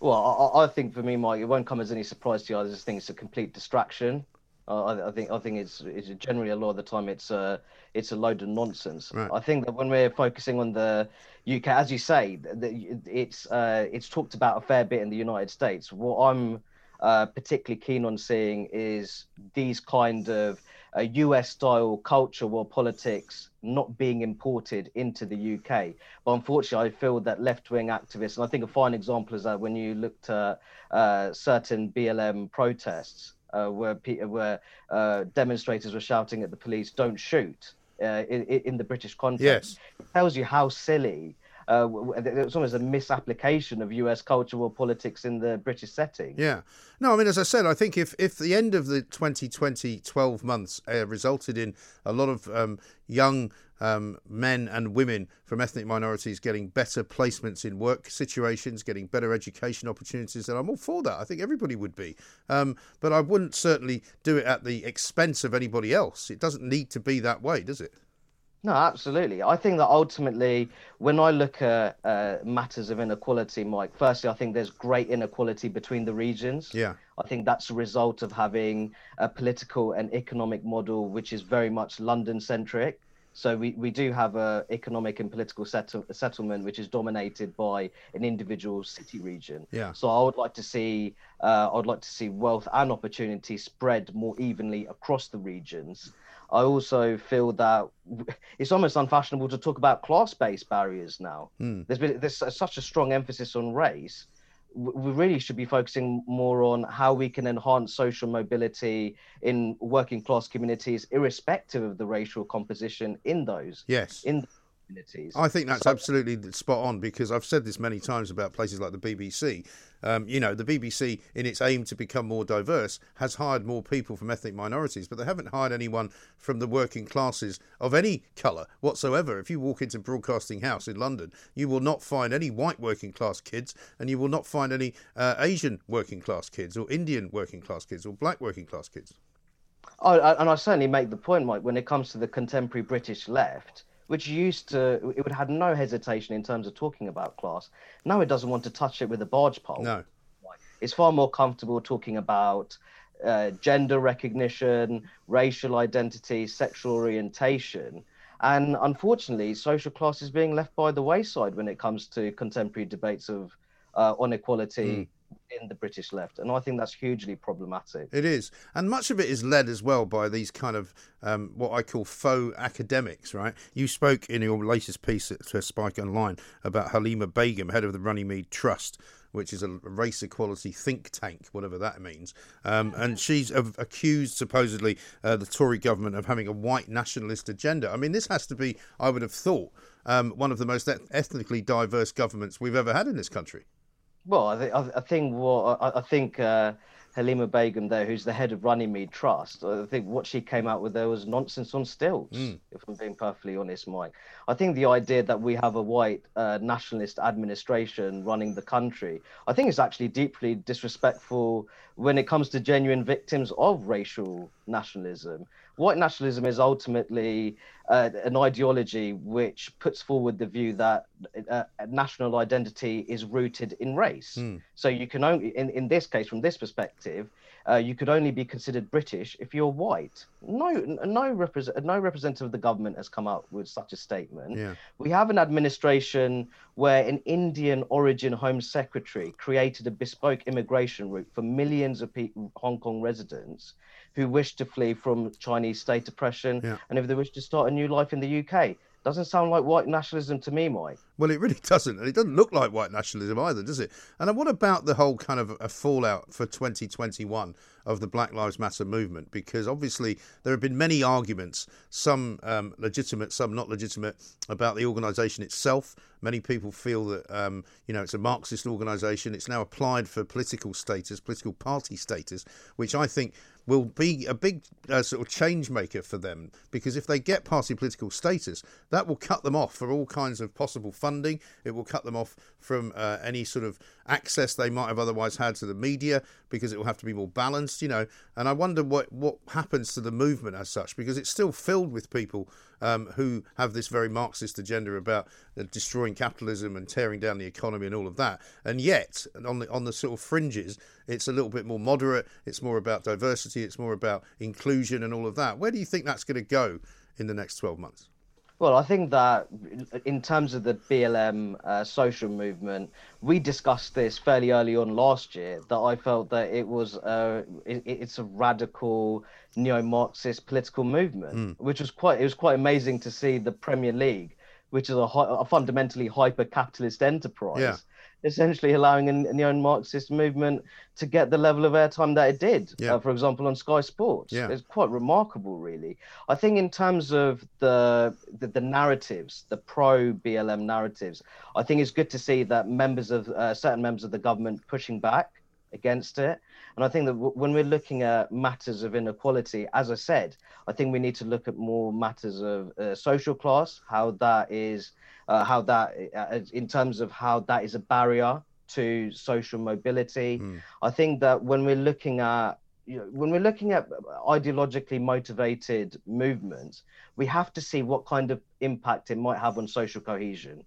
Well, I, I think for me, Mike, it won't come as any surprise to you. I just think it's a complete distraction. Uh, I, I think I think it's, it's generally a lot of the time it's a it's a load of nonsense. Right. I think that when we're focusing on the U K, as you say, the, it's uh, it's talked about a fair bit in the United States. What I'm uh, particularly keen on seeing is these kind of uh, U S style culture war politics not being imported into the U K. But unfortunately, I feel that left-wing activists, and I think a fine example is that when you looked at uh, certain B L M protests. Uh, where where uh, demonstrators were shouting at the police, "Don't shoot!" Uh, in, in the British context, yes. It tells you how silly. Uh, it was almost a misapplication of U S culture or politics in the British setting. Yeah. No, I mean, as I said, I think if, if the end of the twenty twenty twelve months uh, resulted in a lot of um, young um, men and women from ethnic minorities getting better placements in work situations, getting better education opportunities, then I'm all for that. I think everybody would be. Um, but I wouldn't certainly do it at the expense of anybody else. It doesn't need to be that way, does it? No, absolutely. I think that ultimately, when I look at uh, matters of inequality, Mike, firstly, I think there's great inequality between the regions. Yeah. I think that's a result of having a political and economic model which is very much London-centric. So we, we do have an economic and political settle, settlement which is dominated by an individual city region. Yeah. So I would like to see uh, I'd like to see wealth and opportunity spread more evenly across the regions. I also feel that it's almost unfashionable to talk about class-based barriers now. Mm. There's been there's such a strong emphasis on race. we really should be focusing more on how we can enhance social mobility in working class communities, irrespective of the racial composition in those. Yes. In communities. I think that's so, absolutely spot on, because I've said this many times about places like the B B C. Um, you know, the B B C, in its aim to become more diverse, has hired more people from ethnic minorities, but they haven't hired anyone from the working classes of any colour whatsoever. If you walk into Broadcasting House in London, you will not find any white working class kids, and you will not find any uh, Asian working class kids, or Indian working class kids, or black working class kids. Oh, and I certainly make the point, Mike, when it comes to the contemporary British left, which used to, it would have no hesitation in terms of talking about class. Now it doesn't want to touch it with a barge pole. No. It's far more comfortable talking about uh, gender recognition, racial identity, sexual orientation. And unfortunately, social class is being left by the wayside when it comes to contemporary debates of uh, on equality. Mm. In the British left, and I think that's hugely problematic. It is, and much of it is led as well by these kind of um, what I call faux academics, right? You spoke in your latest piece to Spike Online about Halima Begum, head of the Runnymede Trust, which is a race equality think tank, whatever that means. Um, and she's accused, supposedly, uh, the Tory government of having a white nationalist agenda. I mean, this has to be, I would have thought, um, one of the most ethnically diverse governments we've ever had in this country. Well, I, th- I think what I think uh, Halima Begum there, who's the head of Runnymede Trust, I think what she came out with there was nonsense on stilts. Mm. If I'm being perfectly honest, Mike, I think the idea that we have a white uh, nationalist administration running the country, I think is actually deeply disrespectful when it comes to genuine victims of racial nationalism. White nationalism is ultimately uh, an ideology which puts forward the view that uh, national identity is rooted in race. Mm. So you can only, in, in this case, from this perspective, uh, you could only be considered British if you're white. No, no, represent, no representative of the government has come out with such a statement. Yeah. We have an administration where an Indian origin Home Secretary created a bespoke immigration route for millions of people, Hong Kong residents, who wish to flee from Chinese state oppression, yeah. and if they wish to start a new life in the U K. Doesn't sound like white nationalism to me, Mike. Well, it really doesn't. And it doesn't look like white nationalism either, does it? And what about the whole kind of a fallout for twenty twenty-one of the Black Lives Matter movement? Because obviously there have been many arguments, some um, legitimate, some not legitimate, about the organisation itself. Many people feel that, um, you know, it's a Marxist organisation. It's now applied for political status, political party status, which I think will be a big uh, sort of change maker for them, because if they get party political status, that will cut them off for all kinds of possible funding. It will cut them off from uh, any sort of access they might have otherwise had to the media, because it will have to be more balanced, you know. And I wonder what, what happens to the movement as such, because it's still filled with people um, who have this very Marxist agenda about uh, destroying capitalism and tearing down the economy and all of that. And yet, on the, on the sort of fringes, it's a little bit more moderate. It's more about diversity. It's more about inclusion and all of that. Where do you think that's going to go in the next twelve months? Well, I think that in terms of the B L M uh, social movement, we discussed this fairly early on last year, that I felt that it was a, it, it's a radical neo-Marxist political movement, mm. which was quite, it was quite amazing to see the Premier League, which is a, a fundamentally hyper-capitalist enterprise, yeah. essentially allowing a neo-Marxist movement to get the level of airtime that it did, yeah. uh, for example, on Sky Sports. Yeah. It's quite remarkable, really. I think in terms of the, the, the narratives, the pro-B L M narratives, I think it's good to see that members of uh, certain members of the government pushing back against it. And I think that w- when we're looking at matters of inequality, as I said, I think we need to look at more matters of uh, social class, how that is, uh, how that uh, in terms of how that is a barrier to social mobility. Mm. I think that when we're looking at, you know, when we're looking at ideologically motivated movements, we have to see what kind of impact it might have on social cohesion.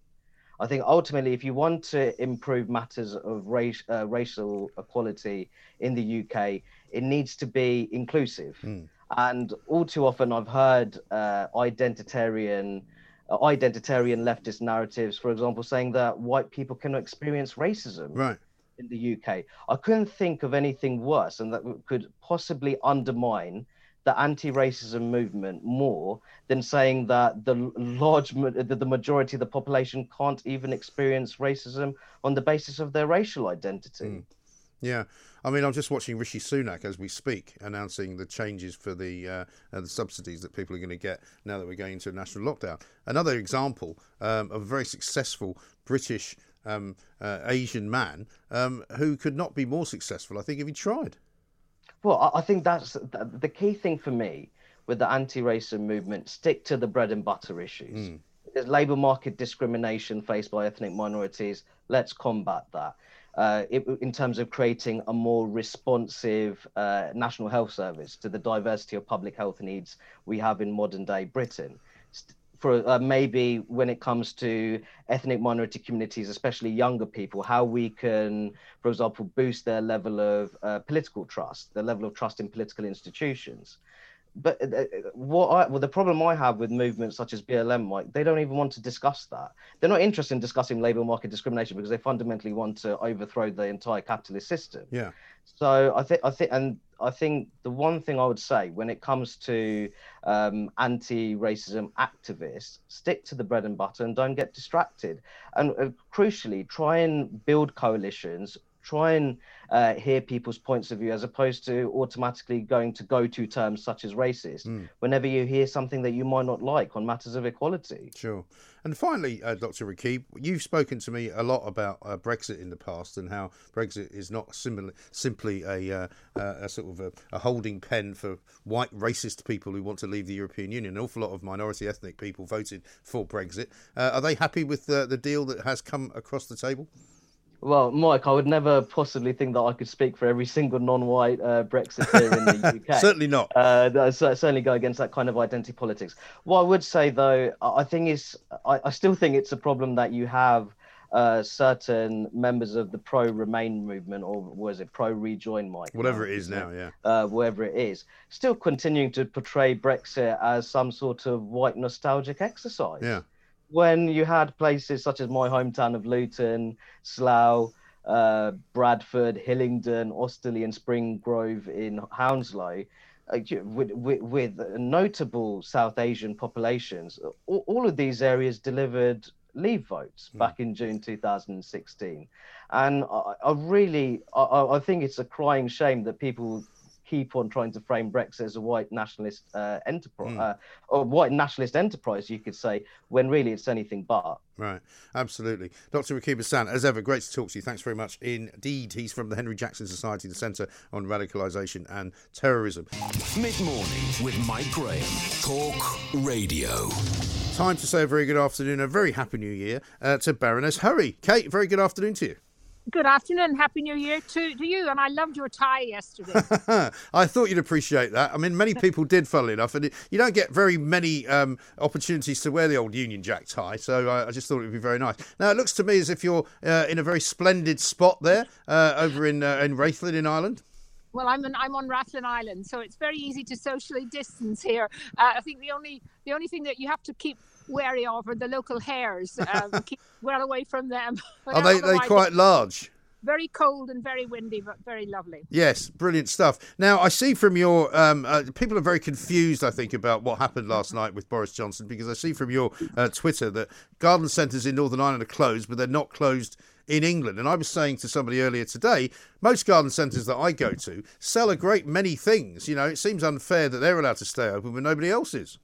I think ultimately, if you want to improve matters of race, uh, racial equality in the U K, it needs to be inclusive. Mm. And all too often, I've heard uh, identitarian, uh, identitarian leftist narratives, for example, saying that white people cannot experience racism right. in the U K. I couldn't think of anything worse, and that could possibly undermine the anti-racism movement more than saying that the large, the majority of the population can't even experience racism on the basis of their racial identity. Mm. Yeah, I mean, I'm just watching Rishi Sunak as we speak announcing the changes for the uh, uh, the subsidies that people are going to get now that we're going into a national lockdown. Another example um, of a very successful British um, uh, Asian man um, who could not be more successful, I think, if he tried. Well, I think that's the key thing for me with the anti-racism movement. Stick to the bread and butter issues. Mm. There's labour market discrimination faced by ethnic minorities. Let's combat that uh, it, in terms of creating a more responsive uh, national health service to the diversity of public health needs we have in modern day Britain. For uh, maybe when it comes to ethnic minority communities, especially younger people, how we can, for example, boost their level of uh, political trust, the level of trust in political institutions. But uh, what I, well, the problem I have with movements such as B L M, Mike, they don't even want to discuss that. They're not interested in discussing labour market discrimination because they fundamentally want to overthrow the entire capitalist system. Yeah. So I think I think and I think the one thing I would say when it comes to um, anti-racism activists, stick to the bread and butter and don't get distracted. And uh, crucially, try and build coalitions. Try and uh, hear people's points of view as opposed to automatically going to go-to terms such as racist mm. whenever you hear something that you might not like on matters of equality. Sure. And finally, uh, Dr Rakib, you've spoken to me a lot about uh, Brexit in the past and how Brexit is not simil- simply a, uh, a sort of a, a holding pen for white racist people who want to leave the European Union. An awful lot of minority ethnic people voted for Brexit. Uh, are they happy with uh, the deal that has come across the table? Well, Mike, I would never possibly think that I could speak for every single non-white uh, Brexiteer in the U K. Certainly not. Uh, certainly go against that kind of identity politics. What I would say, though, I think is I, I still think it's a problem that you have uh, certain members of the pro-Remain movement, or was it pro-Rejoin, Mike? Whatever now, it is now, yeah. Uh, whatever it is, still continuing to portray Brexit as some sort of white nostalgic exercise. Yeah. When you had places such as my hometown of Luton, Slough, uh, Bradford, Hillingdon, Austerley and Spring Grove in Hounslow, uh, with, with, with notable South Asian populations, all, all of these areas delivered Leave votes mm. back in June two thousand sixteen. And I, I really, I, I think it's a crying shame that people keep on trying to frame Brexit as a white nationalist uh, enterprise, mm. uh, or white nationalist enterprise, you could say, when really it's anything but. Right, absolutely. Dr Rakib Ehsan, as ever, great to talk to you. Thanks very much indeed. He's from the Henry Jackson Society, the Centre on Radicalisation and Terrorism. Mid-morning with Mike Graham. Talk Radio. Time to say a very good afternoon, a very happy new year uh, to Baroness Hoey. Kate, very good afternoon to you. Good afternoon. Happy New Year to, to you. And I loved your tie yesterday. I thought you'd appreciate that. I mean, many people did, funnily enough. And it, you don't get very many um, opportunities to wear the old Union Jack tie. So I, I just thought it would be very nice. Now, it looks to me as if you're uh, in a very splendid spot there uh, over in, uh, in Rathlin in Ireland. Well, I'm, an, I'm on Rathlin Island, so it's very easy to socially distance here. Uh, I think the only the only thing that you have to keep wary of are the local hares. Um, keep well away from them. Are they, they quite large? Very cold and very windy, but very lovely. Yes, brilliant stuff. Now, I see from your... Um, uh, people are very confused, I think, about what happened last night with Boris Johnson, because I see from your uh, Twitter that garden centres in Northern Ireland are closed, but they're not closed in England. And I was saying to somebody earlier today, most garden centres that I go to sell a great many things. You know, it seems unfair that they're allowed to stay open when nobody else is.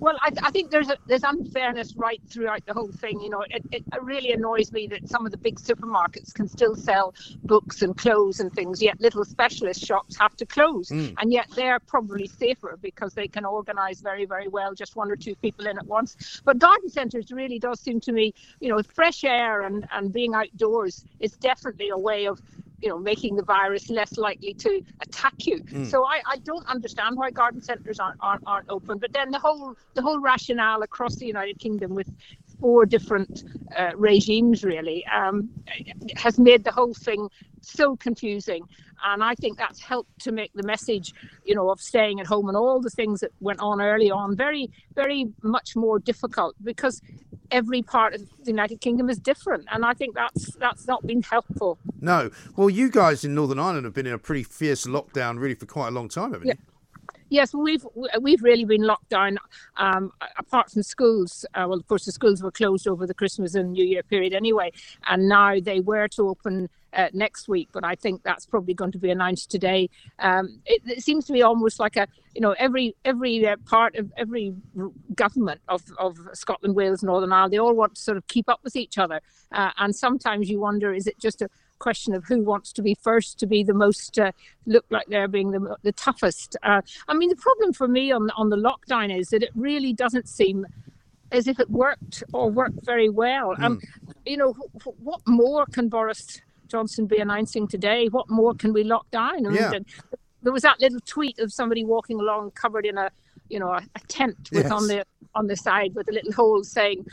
Well, I, I think there's a, there's unfairness right throughout the whole thing. You know, it, it really annoys me that some of the big supermarkets can still sell books and clothes and things, yet little specialist shops have to close. Mm. And yet they're probably safer because they can organise very, very well, just one or two people in at once. But garden centres really does seem to me, you know, fresh air and, and being outdoors is definitely a way of, you know, making the virus less likely to attack you. Mm. So I, I don't understand why garden centres aren't, aren't aren't open. But then the whole the whole rationale across the United Kingdom with four different uh, regimes really um, has made the whole thing so confusing. And I think that's helped to make the message, you know, of staying at home and all the things that went on early on very, very much more difficult because every part of the United Kingdom is different. And I think that's that's not been helpful. No. Well, you guys in Northern Ireland have been in a pretty fierce lockdown really for quite a long time, haven't you? Yeah. Yes, we've we've really been locked down, um, apart from schools. Uh, well, of course, the schools were closed over the Christmas and New Year period anyway, and now they were to open uh, next week. But I think that's probably going to be announced today. Um, it, it seems to be almost like a, you know, every every uh, part of every government of, of Scotland, Wales, Northern Ireland, they all want to sort of keep up with each other. Uh, and sometimes you wonder, is it just a question of who wants to be first to be the most uh, look like they're being the, the toughest. Uh, I mean, the problem for me on on the lockdown is that it really doesn't seem as if it worked or worked very well. Um, mm. You know, what more can Boris Johnson be announcing today? What more can we lock down? And yeah. There was that little tweet of somebody walking along covered in a, you know, a, a tent with yes. on the on the side with a little hole saying,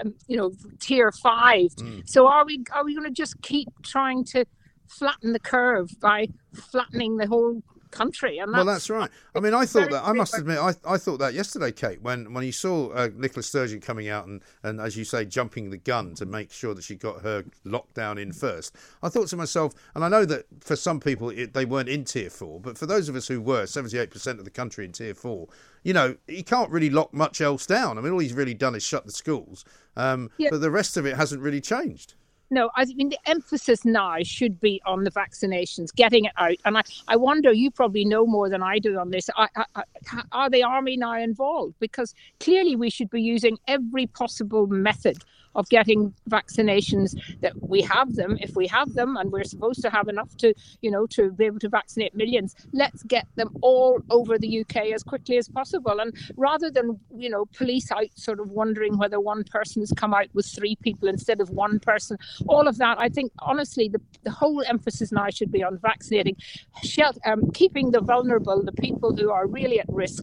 um, you know, tier five. Mm. So are we are we going to just keep trying to flatten the curve by flattening the whole country? And that's, well, that's right. I mean, I thought that, I must admit, I, I thought that yesterday, Kate, when, when you saw uh, Nicola Sturgeon coming out and, and, as you say, jumping the gun to make sure that she got her lockdown in first, I thought to myself, and I know that for some people it, they weren't in tier four, but for those of us who were, seventy-eight percent of the country in tier four, you know, he can't really lock much else down. I mean, all he's really done is shut the schools, um, yeah. but the rest of it hasn't really changed. No, I mean, the emphasis now should be on the vaccinations, getting it out. And I, I wonder, you probably know more than I do on this, I, I, I, are the army now involved? Because clearly we should be using every possible method of getting vaccinations, that we have them, if we have them, and we're supposed to have enough to, you know, to be able to vaccinate millions. Let's get them all over the U K as quickly as possible. And rather than, you know, police out sort of wondering whether one person has come out with three people instead of one person, all of that, I think, honestly, the, the whole emphasis now should be on vaccinating, shelter, um, keeping the vulnerable, the people who are really at risk,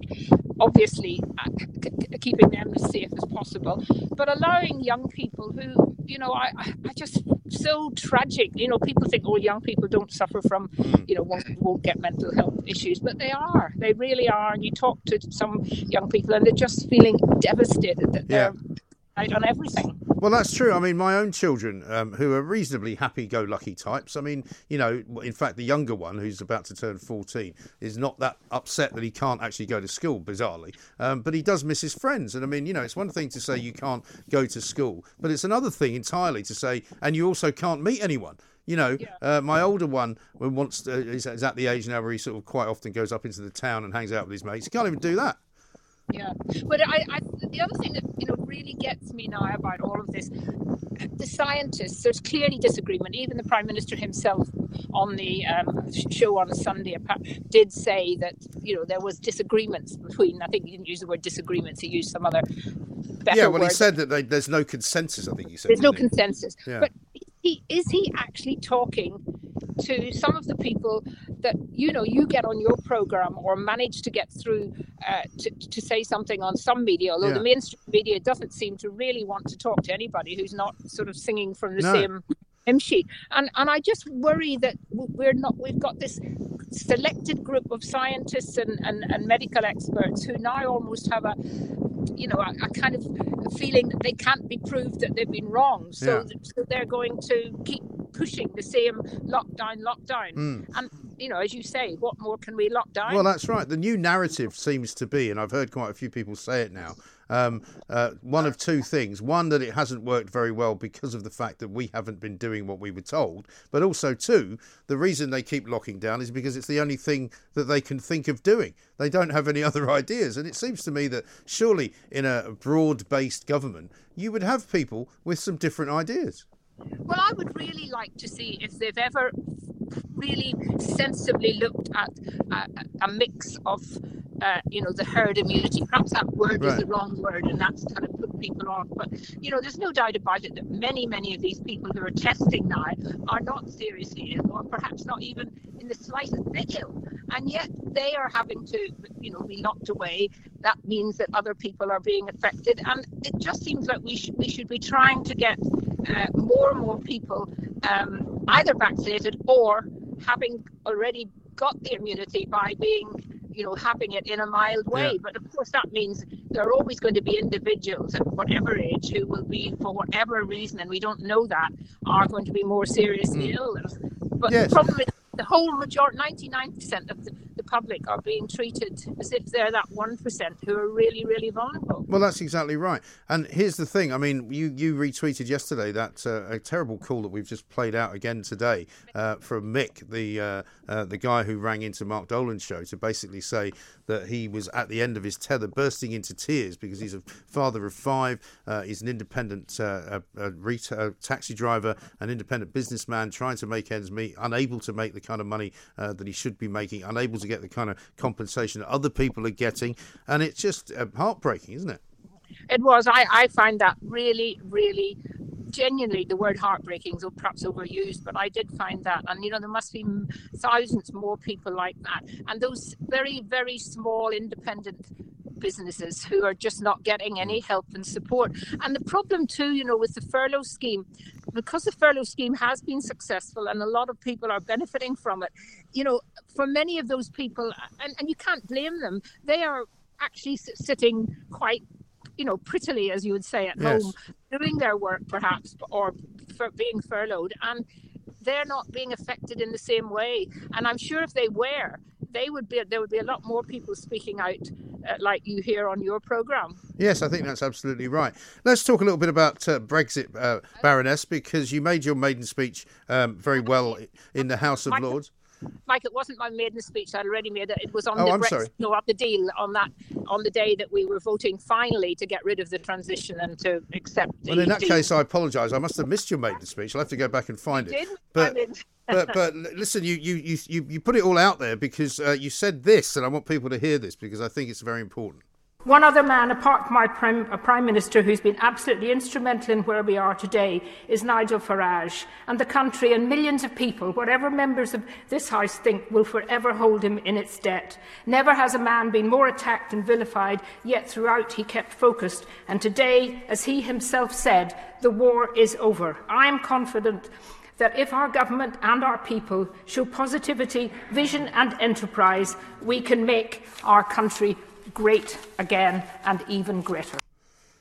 obviously uh, c- c- keeping them as safe as possible, but allowing young people who, you know, I, I just, so tragic, you know, people think all oh, young people don't suffer from, you know, won't, won't get mental health issues, but they are, they really are. And you talk to some young people and they're just feeling devastated that yeah. they're out on everything. Well, that's true. I mean, my own children, um, who are reasonably happy-go-lucky types. I mean, you know, in fact, the younger one, who's about to turn fourteen, is not that upset that he can't actually go to school, bizarrely. Um, but he does miss his friends. And I mean, you know, it's one thing to say you can't go to school, but it's another thing entirely to say, and you also can't meet anyone. You know, yeah. uh, my older one wants to, is at the age now where he sort of quite often goes up into the town and hangs out with his mates. He can't even do that. Yeah, but I, I, the other thing that, you know, really gets me now about all of this, the scientists, there's clearly disagreement. Even the Prime Minister himself on the um, show on Sunday did say that, you know, there was disagreements between, I think he didn't use the word disagreements, he used some other better Yeah, well, word. He said that they, there's no consensus, I think he said. There's no he? consensus. Yeah. But he, is he actually talking to some of the people that, you know, you get on your programme or manage to get through uh, to, to say something on some media, although yeah. the mainstream media doesn't seem to really want to talk to anybody who's not sort of singing from the no. same hymn sheet. And and I just worry that we're not, we've got this selected group of scientists and, and, and medical experts who now almost have a, you know, a, a kind of feeling that they can't be proved that they've been wrong. So, yeah. so they're going to keep pushing the same lockdown, lockdown. Mm. And, you know, as you say, what more can we lock down? Well, that's right. The new narrative seems to be, and I've heard quite a few people say it now, um, uh, one of two things. One, that it hasn't worked very well because of the fact that we haven't been doing what we were told. But also, two, the reason they keep locking down is because it's the only thing that they can think of doing. They don't have any other ideas. And it seems to me that surely in a broad-based government, you would have people with some different ideas. Well, I would really like to see if they've ever really sensibly looked at uh, a mix of, uh, you know, the herd immunity. Perhaps that word right. is the wrong word, and that's kind of put people off. But, you know, there's no doubt about it that many, many of these people who are testing now are not seriously ill, or perhaps not even in the slightest bit ill. And yet they are having to, you know, be locked away. That means that other people are being affected. And it just seems like we should, we should be trying to get Uh, more and more people um, either vaccinated or having already got the immunity by being, you know, having it in a mild way. Yeah. But of course, that means there are always going to be individuals at whatever age who will be, for whatever reason, and we don't know that, are going to be more seriously mm. ill. But yes. the problem is the whole majority, ninety-nine percent of the, the the public are being treated as if they're that one percent who are really, really vulnerable. Well, that's exactly right. And here's the thing. I mean, you, you retweeted yesterday that uh, a terrible call that we've just played out again today uh, from Mick, the uh, uh, the guy who rang into Mark Dolan's show to basically say that he was at the end of his tether, bursting into tears because he's a father of five. Uh, he's an independent uh, a, a retail, a taxi driver, an independent businessman trying to make ends meet, unable to make the kind of money uh, that he should be making, unable to get the kind of compensation that other people are getting. And it's just uh, heartbreaking, isn't it? It was. I, I find that really, really, genuinely, the word heartbreaking is perhaps overused, but I did find that. And, you know, there must be thousands more people like that. And those very, very small independent businesses who are just not getting any help and support. And the problem too, you know, with the furlough scheme, because the furlough scheme has been successful and a lot of people are benefiting from it, you know, for many of those people, and, and you can't blame them, they are actually sitting quite, you know, prettily, as you would say, at yes. home, doing their work perhaps, or for being furloughed, and they're not being affected in the same way. And I'm sure if they were, they would be, there would be a lot more people speaking out uh, like you hear on your programme. Yes, I think that's absolutely right. Let's talk a little bit about uh, Brexit, uh, Baroness, because you made your maiden speech um, very well in the House of Lords. Mike, it wasn't my maiden speech. I'd already made it. It was on oh, the Brexit, no, on the deal, on that, on the day that we were voting finally to get rid of the transition and to accept. Well, the in that deal. case, I apologise. I must have missed your maiden speech. I'll have to go back and find you it. Did? But, but but listen, you you you you put it all out there because uh, you said this, and I want people to hear this because I think it's very important. One other man, apart from my prime, a Prime Minister who's been absolutely instrumental in where we are today, is Nigel Farage. And the country and millions of people, whatever members of this House think, will forever hold him in its debt. Never has a man been more attacked and vilified, yet throughout he kept focused. And today, as he himself said, the war is over. I am confident that if our government and our people show positivity, vision and enterprise, we can make our country great again and even greater.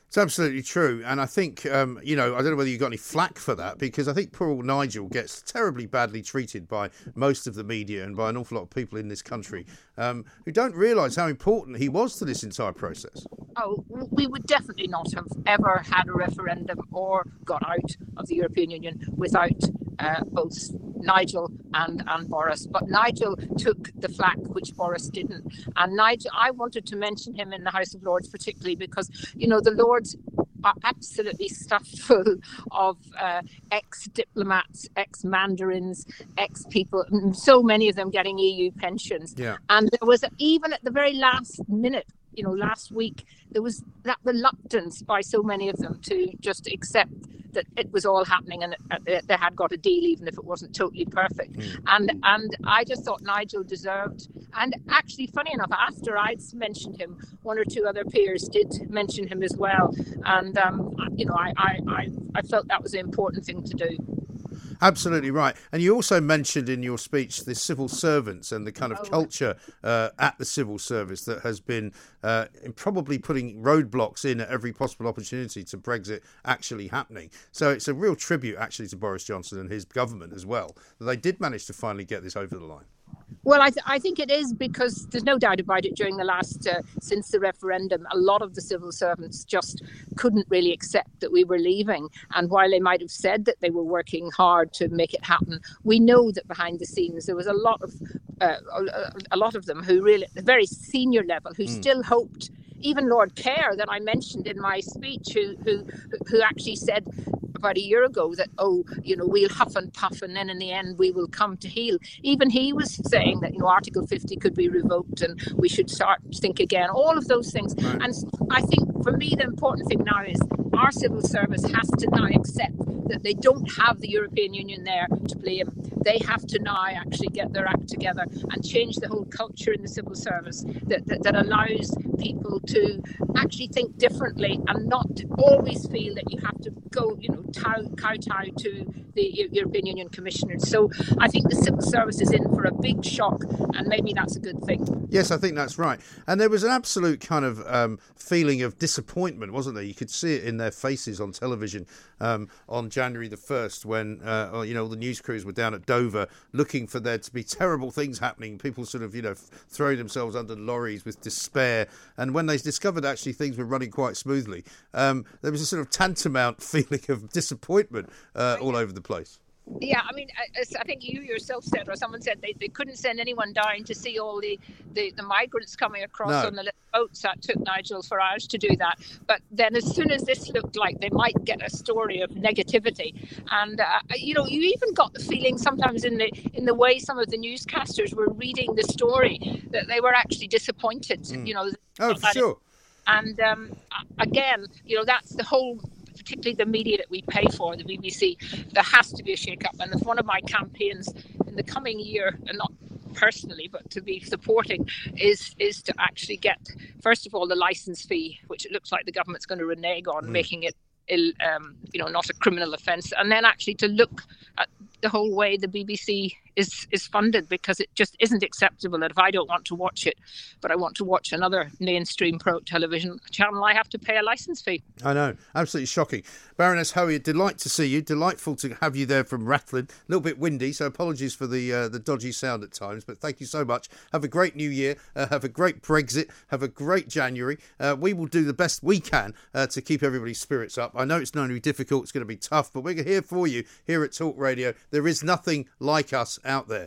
It's absolutely true. And I think, um, you know, I don't know whether you got any flack for that, because I think poor old Nigel gets terribly badly treated by most of the media and by an awful lot of people in this country um, who don't realise how important he was to this entire process. Oh, we would definitely not have ever had a referendum or got out of the European Union without uh, both Nigel and, and Boris. But Nigel took the flak, which Boris didn't. And Nigel, I wanted to mention him in the House of Lords particularly because, you know, the Lords are absolutely stuffed full of uh, ex-diplomats, ex-mandarins, ex-people, so many of them getting E U pensions. Yeah. And there was, even at the very last minute, you know, last week, there was that reluctance by so many of them to just accept that it was all happening and they had got a deal, even if it wasn't totally perfect. Mm. And and I just thought Nigel deserved, and actually, funny enough, after I'd mentioned him, one or two other peers did mention him as well. And, um, you know, I, I, I, I felt that was an important thing to do. Absolutely right. And you also mentioned in your speech the civil servants and the kind of culture uh, at the civil service that has been uh, probably putting roadblocks in at every possible opportunity to Brexit actually happening. So it's a real tribute actually to Boris Johnson and his government as well, that they did manage to finally get this over the line. Well, I, th- I think it is, because there's no doubt about it, during the last, uh, since the referendum, a lot of the civil servants just couldn't really accept that we were leaving. And while they might have said that they were working hard to make it happen, we know that behind the scenes there was a lot of, uh, a, a lot of them who really, at the very senior level, who mm. still hoped, even Lord Kerr that I mentioned in my speech, who who, who actually said about a year ago that, oh, you know, we'll huff and puff and then in the end we will come to heel. Even he was saying that, you know, Article fifty could be revoked and we should start to think again, all of those things. Right. And I think for me the important thing now is our civil service has to now accept that they don't have the European Union there to blame. They have to now actually get their act together and change the whole culture in the civil service that, that, that allows people to actually think differently and not always feel that you have to go, you know, kowtow to the European Union commissioners. So I think the civil service is in for a big shock, and maybe that's a good thing. Yes, I think that's right. And there was an absolute kind of um, feeling of disappointment, wasn't there? You could see it in their faces on television um, on January the first when, uh, you know, the news crews were down at Dover looking for there to be terrible things happening, people sort of, you know, throwing themselves under lorries with despair. And when they discovered actually things were running quite smoothly, um, there was a sort of tantamount feeling of disappointment uh, all over the place. Yeah, I mean, I, I think you yourself said, or someone said, they, they couldn't send anyone down to see all the, the, the migrants coming across no. on the little boats. That took Nigel Farage to do that. But then as soon as this looked like they might get a story of negativity, and, uh, you know, you even got the feeling sometimes in the in the way some of the newscasters were reading the story that they were actually disappointed, mm. you know. Oh, for sure. It. And um, again, you know, that's the whole... particularly the media that we pay for, the B B C, there has to be a shake-up. And one of my campaigns in the coming year, and not personally, but to be supporting, is is to actually get, first of all, the licence fee, which it looks like the government's going to renege on, mm. making it, um, you know, not a criminal offence, and then actually to look at the whole way the B B C is is funded, because it just isn't acceptable that if I don't want to watch it, but I want to watch another mainstream pro television channel, I have to pay a licence fee. I know, absolutely shocking. Baroness Hoey, delight to see you. Delightful to have you there from Rathlin. A little bit windy, so apologies for the uh, the dodgy sound at times, but thank you so much. Have a great New Year. Uh, have a great Brexit. Have a great January. Uh, we will do the best we can uh, to keep everybody's spirits up. I know it's going to be difficult. It's going to be tough, but we're here for you here at Talk Radio. There is nothing like us out there.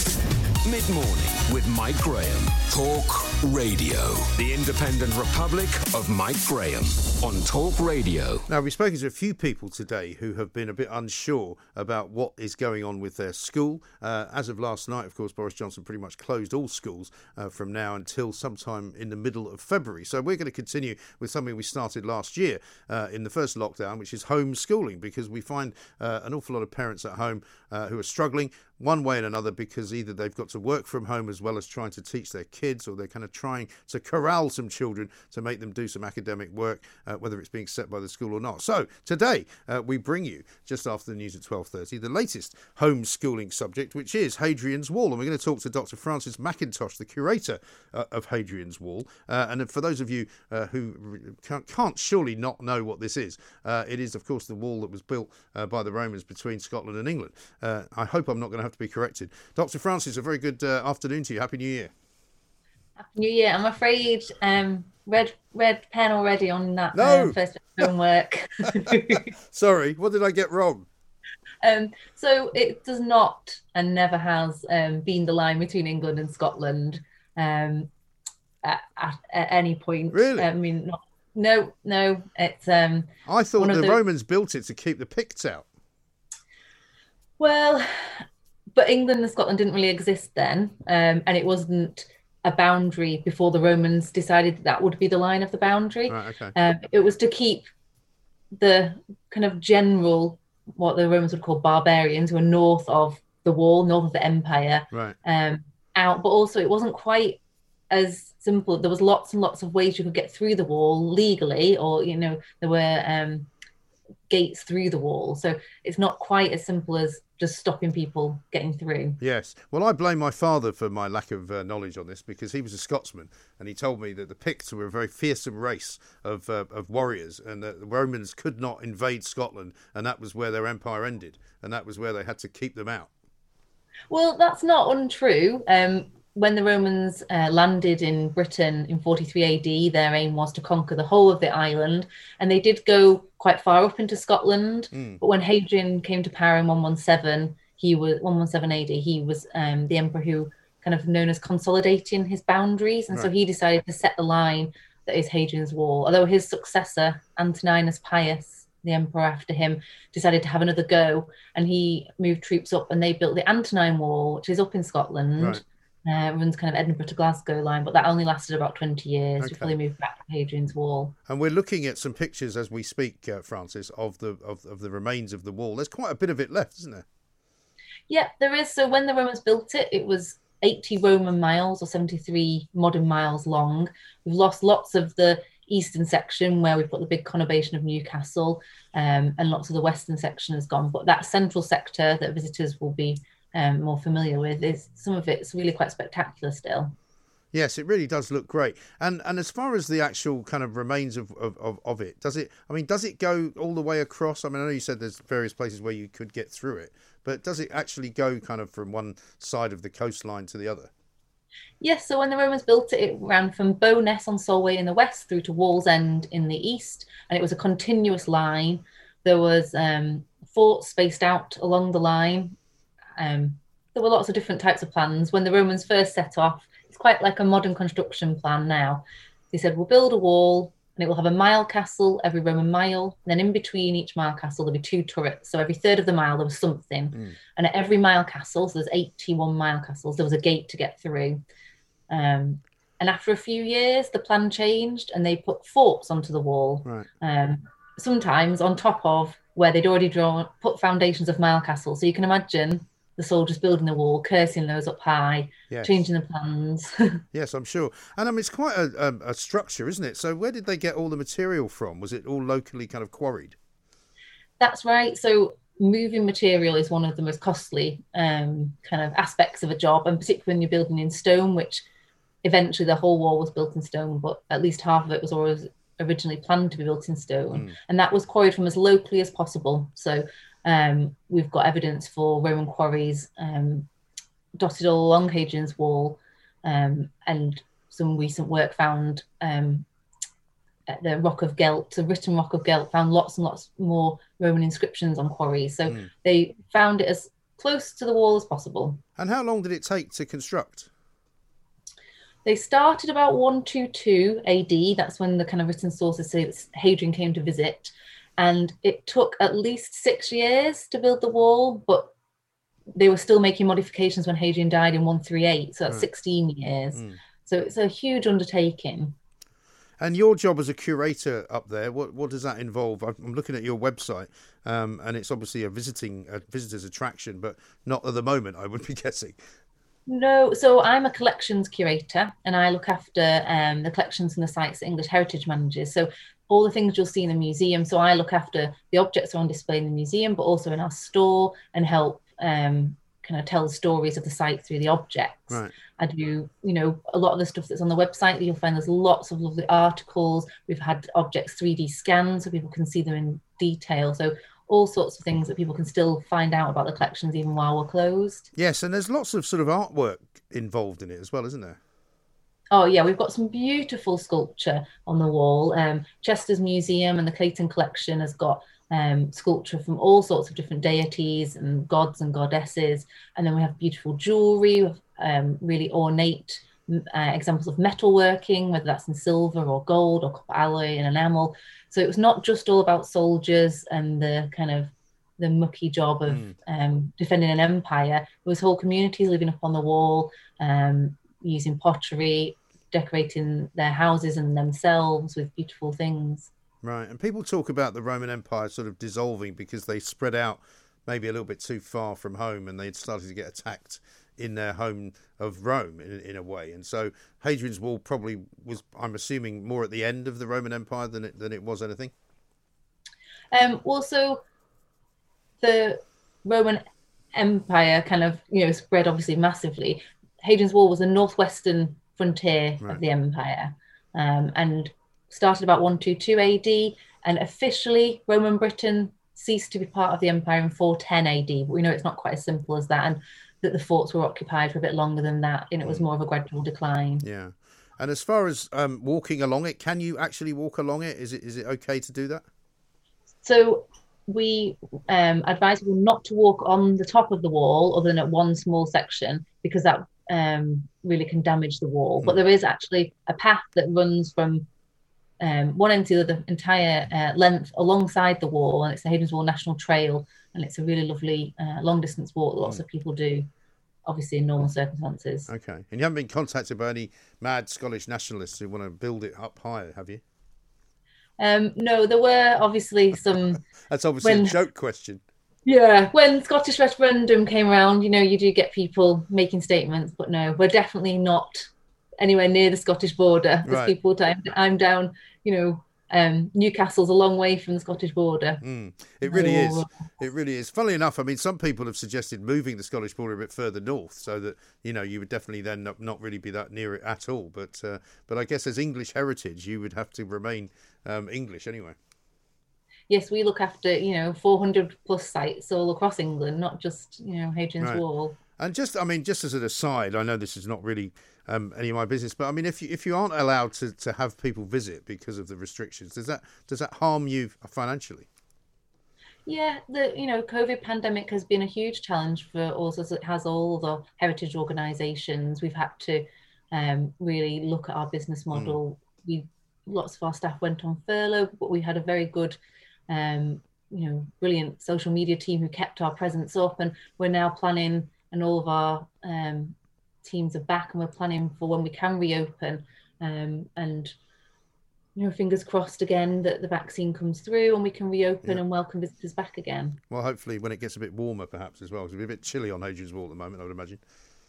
Mid-morning with Mike Graham. Talk Radio. The Independent Republic of Mike Graham on Talk Radio. Now, we've spoken to a few people today who have been a bit unsure about what is going on with their school. Uh, as of last night, of course, Boris Johnson pretty much closed all schools uh, from now until sometime in the middle of February. So we're going to continue with something we started last year uh, in the first lockdown, which is homeschooling, because we find uh, an awful lot of parents at home uh, who are struggling one way and another, because either they've got to work from home as well as trying to teach their kids, or they're kind of trying to corral some children to make them do some academic work, uh, whether it's being set by the school or not. So today uh, we bring you, just after the news at twelve thirty, the latest homeschooling subject, which is Hadrian's Wall. And we're going to talk to Dr Frances McIntosh, the curator uh, of Hadrian's Wall. Uh, and for those of you uh, who can't, can't surely not know what this is, uh, it is, of course, the wall that was built uh, by the Romans between Scotland and England. Uh, I hope I'm not going to have to be corrected. Dr Frances, a very good uh, afternoon to you. Happy New Year. Happy New Year. I'm afraid um, red red pen already on that no. um, first homework. Sorry, what did I get wrong? Um, so it does not and never has um, been the line between England and Scotland um, at, at, at any point. Really? I mean, not, no, no. It's. Um, I thought the, the Romans built it to keep the Picts out. Well, but England and Scotland didn't really exist then, um, and it wasn't a boundary before the Romans decided that, that would be the line of the boundary. Right, okay. Um, it was to keep the kind of general, what the Romans would call barbarians, who were north of the wall, north of the empire, right. um, out. But also it wasn't quite as simple. There was lots and lots of ways you could get through the wall legally, or, you know, there were um, gates through the wall. So it's not quite as simple as just stopping people getting through. Yes. Well, I blame my father for my lack of uh, knowledge on this, because he was a Scotsman, and he told me that the Picts were a very fearsome race of uh, of warriors, and that the Romans could not invade Scotland, and that was where their empire ended, and that was where they had to keep them out. Well, that's not untrue. Um, when the Romans uh, landed in Britain in forty-three A D, their aim was to conquer the whole of the island, and they did go quite far up into Scotland. Mm. But when Hadrian came to power in one seventeen, he was one seventeen A D. He was um, the emperor who kind of known as consolidating his boundaries, and right. so he decided to set the line that is Hadrian's Wall. Although his successor Antoninus Pius, the emperor after him, decided to have another go, and he moved troops up, and they built the Antonine Wall, which is up in Scotland. Right. Uh, runs kind of Edinburgh to Glasgow line, but that only lasted about twenty years okay. before they moved back to Hadrian's Wall. And we're looking at some pictures as we speak, uh, Frances, of the of, of the remains of the wall. There's quite a bit of it left, isn't there? Yeah, there is. So when the Romans built it, it was eighty Roman miles or seventy-three modern miles long. We've lost lots of the eastern section where we've got the big conurbation of Newcastle, um, and lots of the western section has gone. But that central sector that visitors will be Um, more familiar with, is some of it's really quite spectacular still. Yes, it really does look great. And and as far as the actual kind of remains of, of, of, of it, does it, I mean, does it go all the way across? I mean, I know you said there's various places where you could get through it, but does it actually go kind of from one side of the coastline to the other? Yes, so when the Romans built it, it ran from Bowness on Solway in the west through to Wallsend in the east, and it was a continuous line. There was um, forts spaced out along the line. Um, there were lots of different types of plans. When the Romans first set off, it's quite like a modern construction plan now. They said, we'll build a wall and it will have a mile castle every Roman mile. And then in between each mile castle, there'll be two turrets. So every third of the mile, there was something. Mm. And at every mile castle, so there's eighty-one mile castles, there was a gate to get through. Um, and after a few years, the plan changed and they put forts onto the wall. Right. Um, sometimes on top of where they'd already drawn, put foundations of mile castles. So you can imagine the soldiers building the wall, cursing those up high, yes. Changing the plans. Yes, I'm sure. And I mean, it's quite a, a, a structure, isn't it? So where did they get all the material from? Was it all locally kind of quarried? That's right. So moving material is one of the most costly um, kind of aspects of a job, and particularly when you're building in stone, which eventually the whole wall was built in stone, but at least half of it was always originally planned to be built in stone. Mm. And that was quarried from as locally as possible. So Um, we've got evidence for Roman quarries um, dotted all along Hadrian's Wall, um, and some recent work found um, at the Rock of Gelt, the written Rock of Gelt, found lots and lots more Roman inscriptions on quarries. So mm. they found it as close to the wall as possible. And how long did it take to construct? They started about one twenty-two A D. That's when the kind of written sources say Hadrian came to visit. And it took at least six years to build the wall, but they were still making modifications when Hadrian died in one thirty-eight, so that's right. sixteen years. Mm. So it's a huge undertaking. And your job as a curator up there, what, what does that involve? I'm looking at your website, um, and it's obviously a visiting a visitor's attraction, but not at the moment, I would be guessing. No, so I'm a collections curator and I look after um, the collections and the sites that English Heritage manages. So all the things you'll see in the museum. So I look after the objects are on display in the museum, but also in our store, and help um, kind of tell stories of the site through the objects. Right. I do, you know, a lot of the stuff that's on the website that you'll find. There's lots of lovely articles. We've had objects three D scanned so people can see them in detail. So all sorts of things that people can still find out about the collections even while we're closed. Yes, and there's lots of sort of artwork involved in it as well, isn't there? Oh, yeah, we've got some beautiful sculpture on the wall. Um, Chester's Museum and the Clayton Collection has got um, sculpture from all sorts of different deities and gods and goddesses. And then we have beautiful jewellery, um, really ornate uh, examples of metalworking, whether that's in silver or gold or copper alloy and enamel. So it was not just all about soldiers and the kind of the mucky job of mm. um, defending an empire. There was whole communities living up on the wall, um, using pottery, decorating their houses and themselves with beautiful things. Right. And people talk about the Roman Empire sort of dissolving because they spread out maybe a little bit too far from home, and they'd started to get attacked in their home of Rome in, in a way. And so Hadrian's Wall probably was, I'm assuming, more at the end of the Roman Empire than it, than it was anything. Um, also, the Roman Empire kind of, you know, spread obviously massively. Hadrian's Wall was the northwestern frontier right. of the empire, um, and started about one twenty-two A D, and officially Roman Britain ceased to be part of the empire in four ten A D, but we know it's not quite as simple as that, and that the forts were occupied for a bit longer than that, and it was more of a gradual decline. Yeah. And as far as um, walking along it, can you actually walk along it? Is it is it okay to do that? So we um, advise people not to walk on the top of the wall other than at one small section, because that Um, really can damage the wall. But there is actually a path that runs from um, one end to the other, entire uh, length alongside the wall, and it's the Hadrian's Wall National Trail, and it's a really lovely uh, long distance walk that lots of people do, obviously in normal circumstances. Okay. And you haven't been contacted by any mad Scottish nationalists who want to build it up higher, have you? Um, no, there were obviously some... That's obviously when... a joke question. Yeah, when Scottish referendum came around, you know, you do get people making statements, but no, we're definitely not anywhere near the Scottish border. There's right. people, I'm down, you know, Um, Newcastle's a long way from the Scottish border. Mm. It really oh. is. It really is. Funnily enough, I mean, some people have suggested moving the Scottish border a bit further north, so that, you know, you would definitely then not, not really be that near it at all. But uh, but I guess as English heritage, you would have to remain um, English anyway. Yes, we look after, you know, four hundred plus sites all across England, not just, you know, Hadrian's right. Wall. And just, I mean, just as an aside, I know this is not really um, any of my business, but I mean, if you, if you aren't allowed to, to have people visit because of the restrictions, does that does that harm you financially? Yeah, the you know, COVID pandemic has been a huge challenge for us, as it has all the heritage organisations. We've had to um, really look at our business model. Mm. We lots of our staff went on furlough, but we had a very good, um, you know, brilliant social media team who kept our presence up, and we're now planning. And all of our um, teams are back, and we're planning for when we can reopen. Um, and, you know, fingers crossed again that the vaccine comes through and we can reopen yeah. and welcome visitors back again. Well, hopefully when it gets a bit warmer, perhaps, as well, because it'll be a bit chilly on Hadrian's Wall at the moment, I would imagine.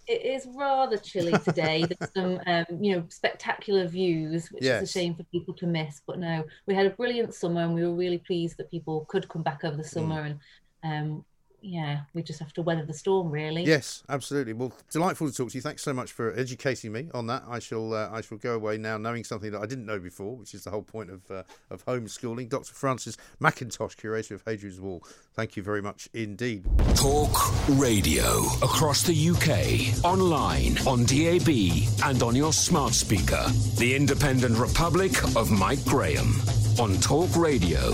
It is rather chilly today. There's some, um, you know, spectacular views, which yes. is a shame for people to miss. But no, we had a brilliant summer, and we were really pleased that people could come back over the summer mm. and, um, yeah, we just have to weather the storm, really. Yes, absolutely. Well, delightful to talk to you. Thanks so much for educating me on that. I shall uh, I shall go away now knowing something that I didn't know before, which is the whole point of uh, of homeschooling. Dr Frances McIntosh, curator of Hadrian's Wall, thank you very much indeed. Talk radio across the U K, online, on D A B and on your smart speaker. The Independent Republic of Mike Graham on Talk Radio.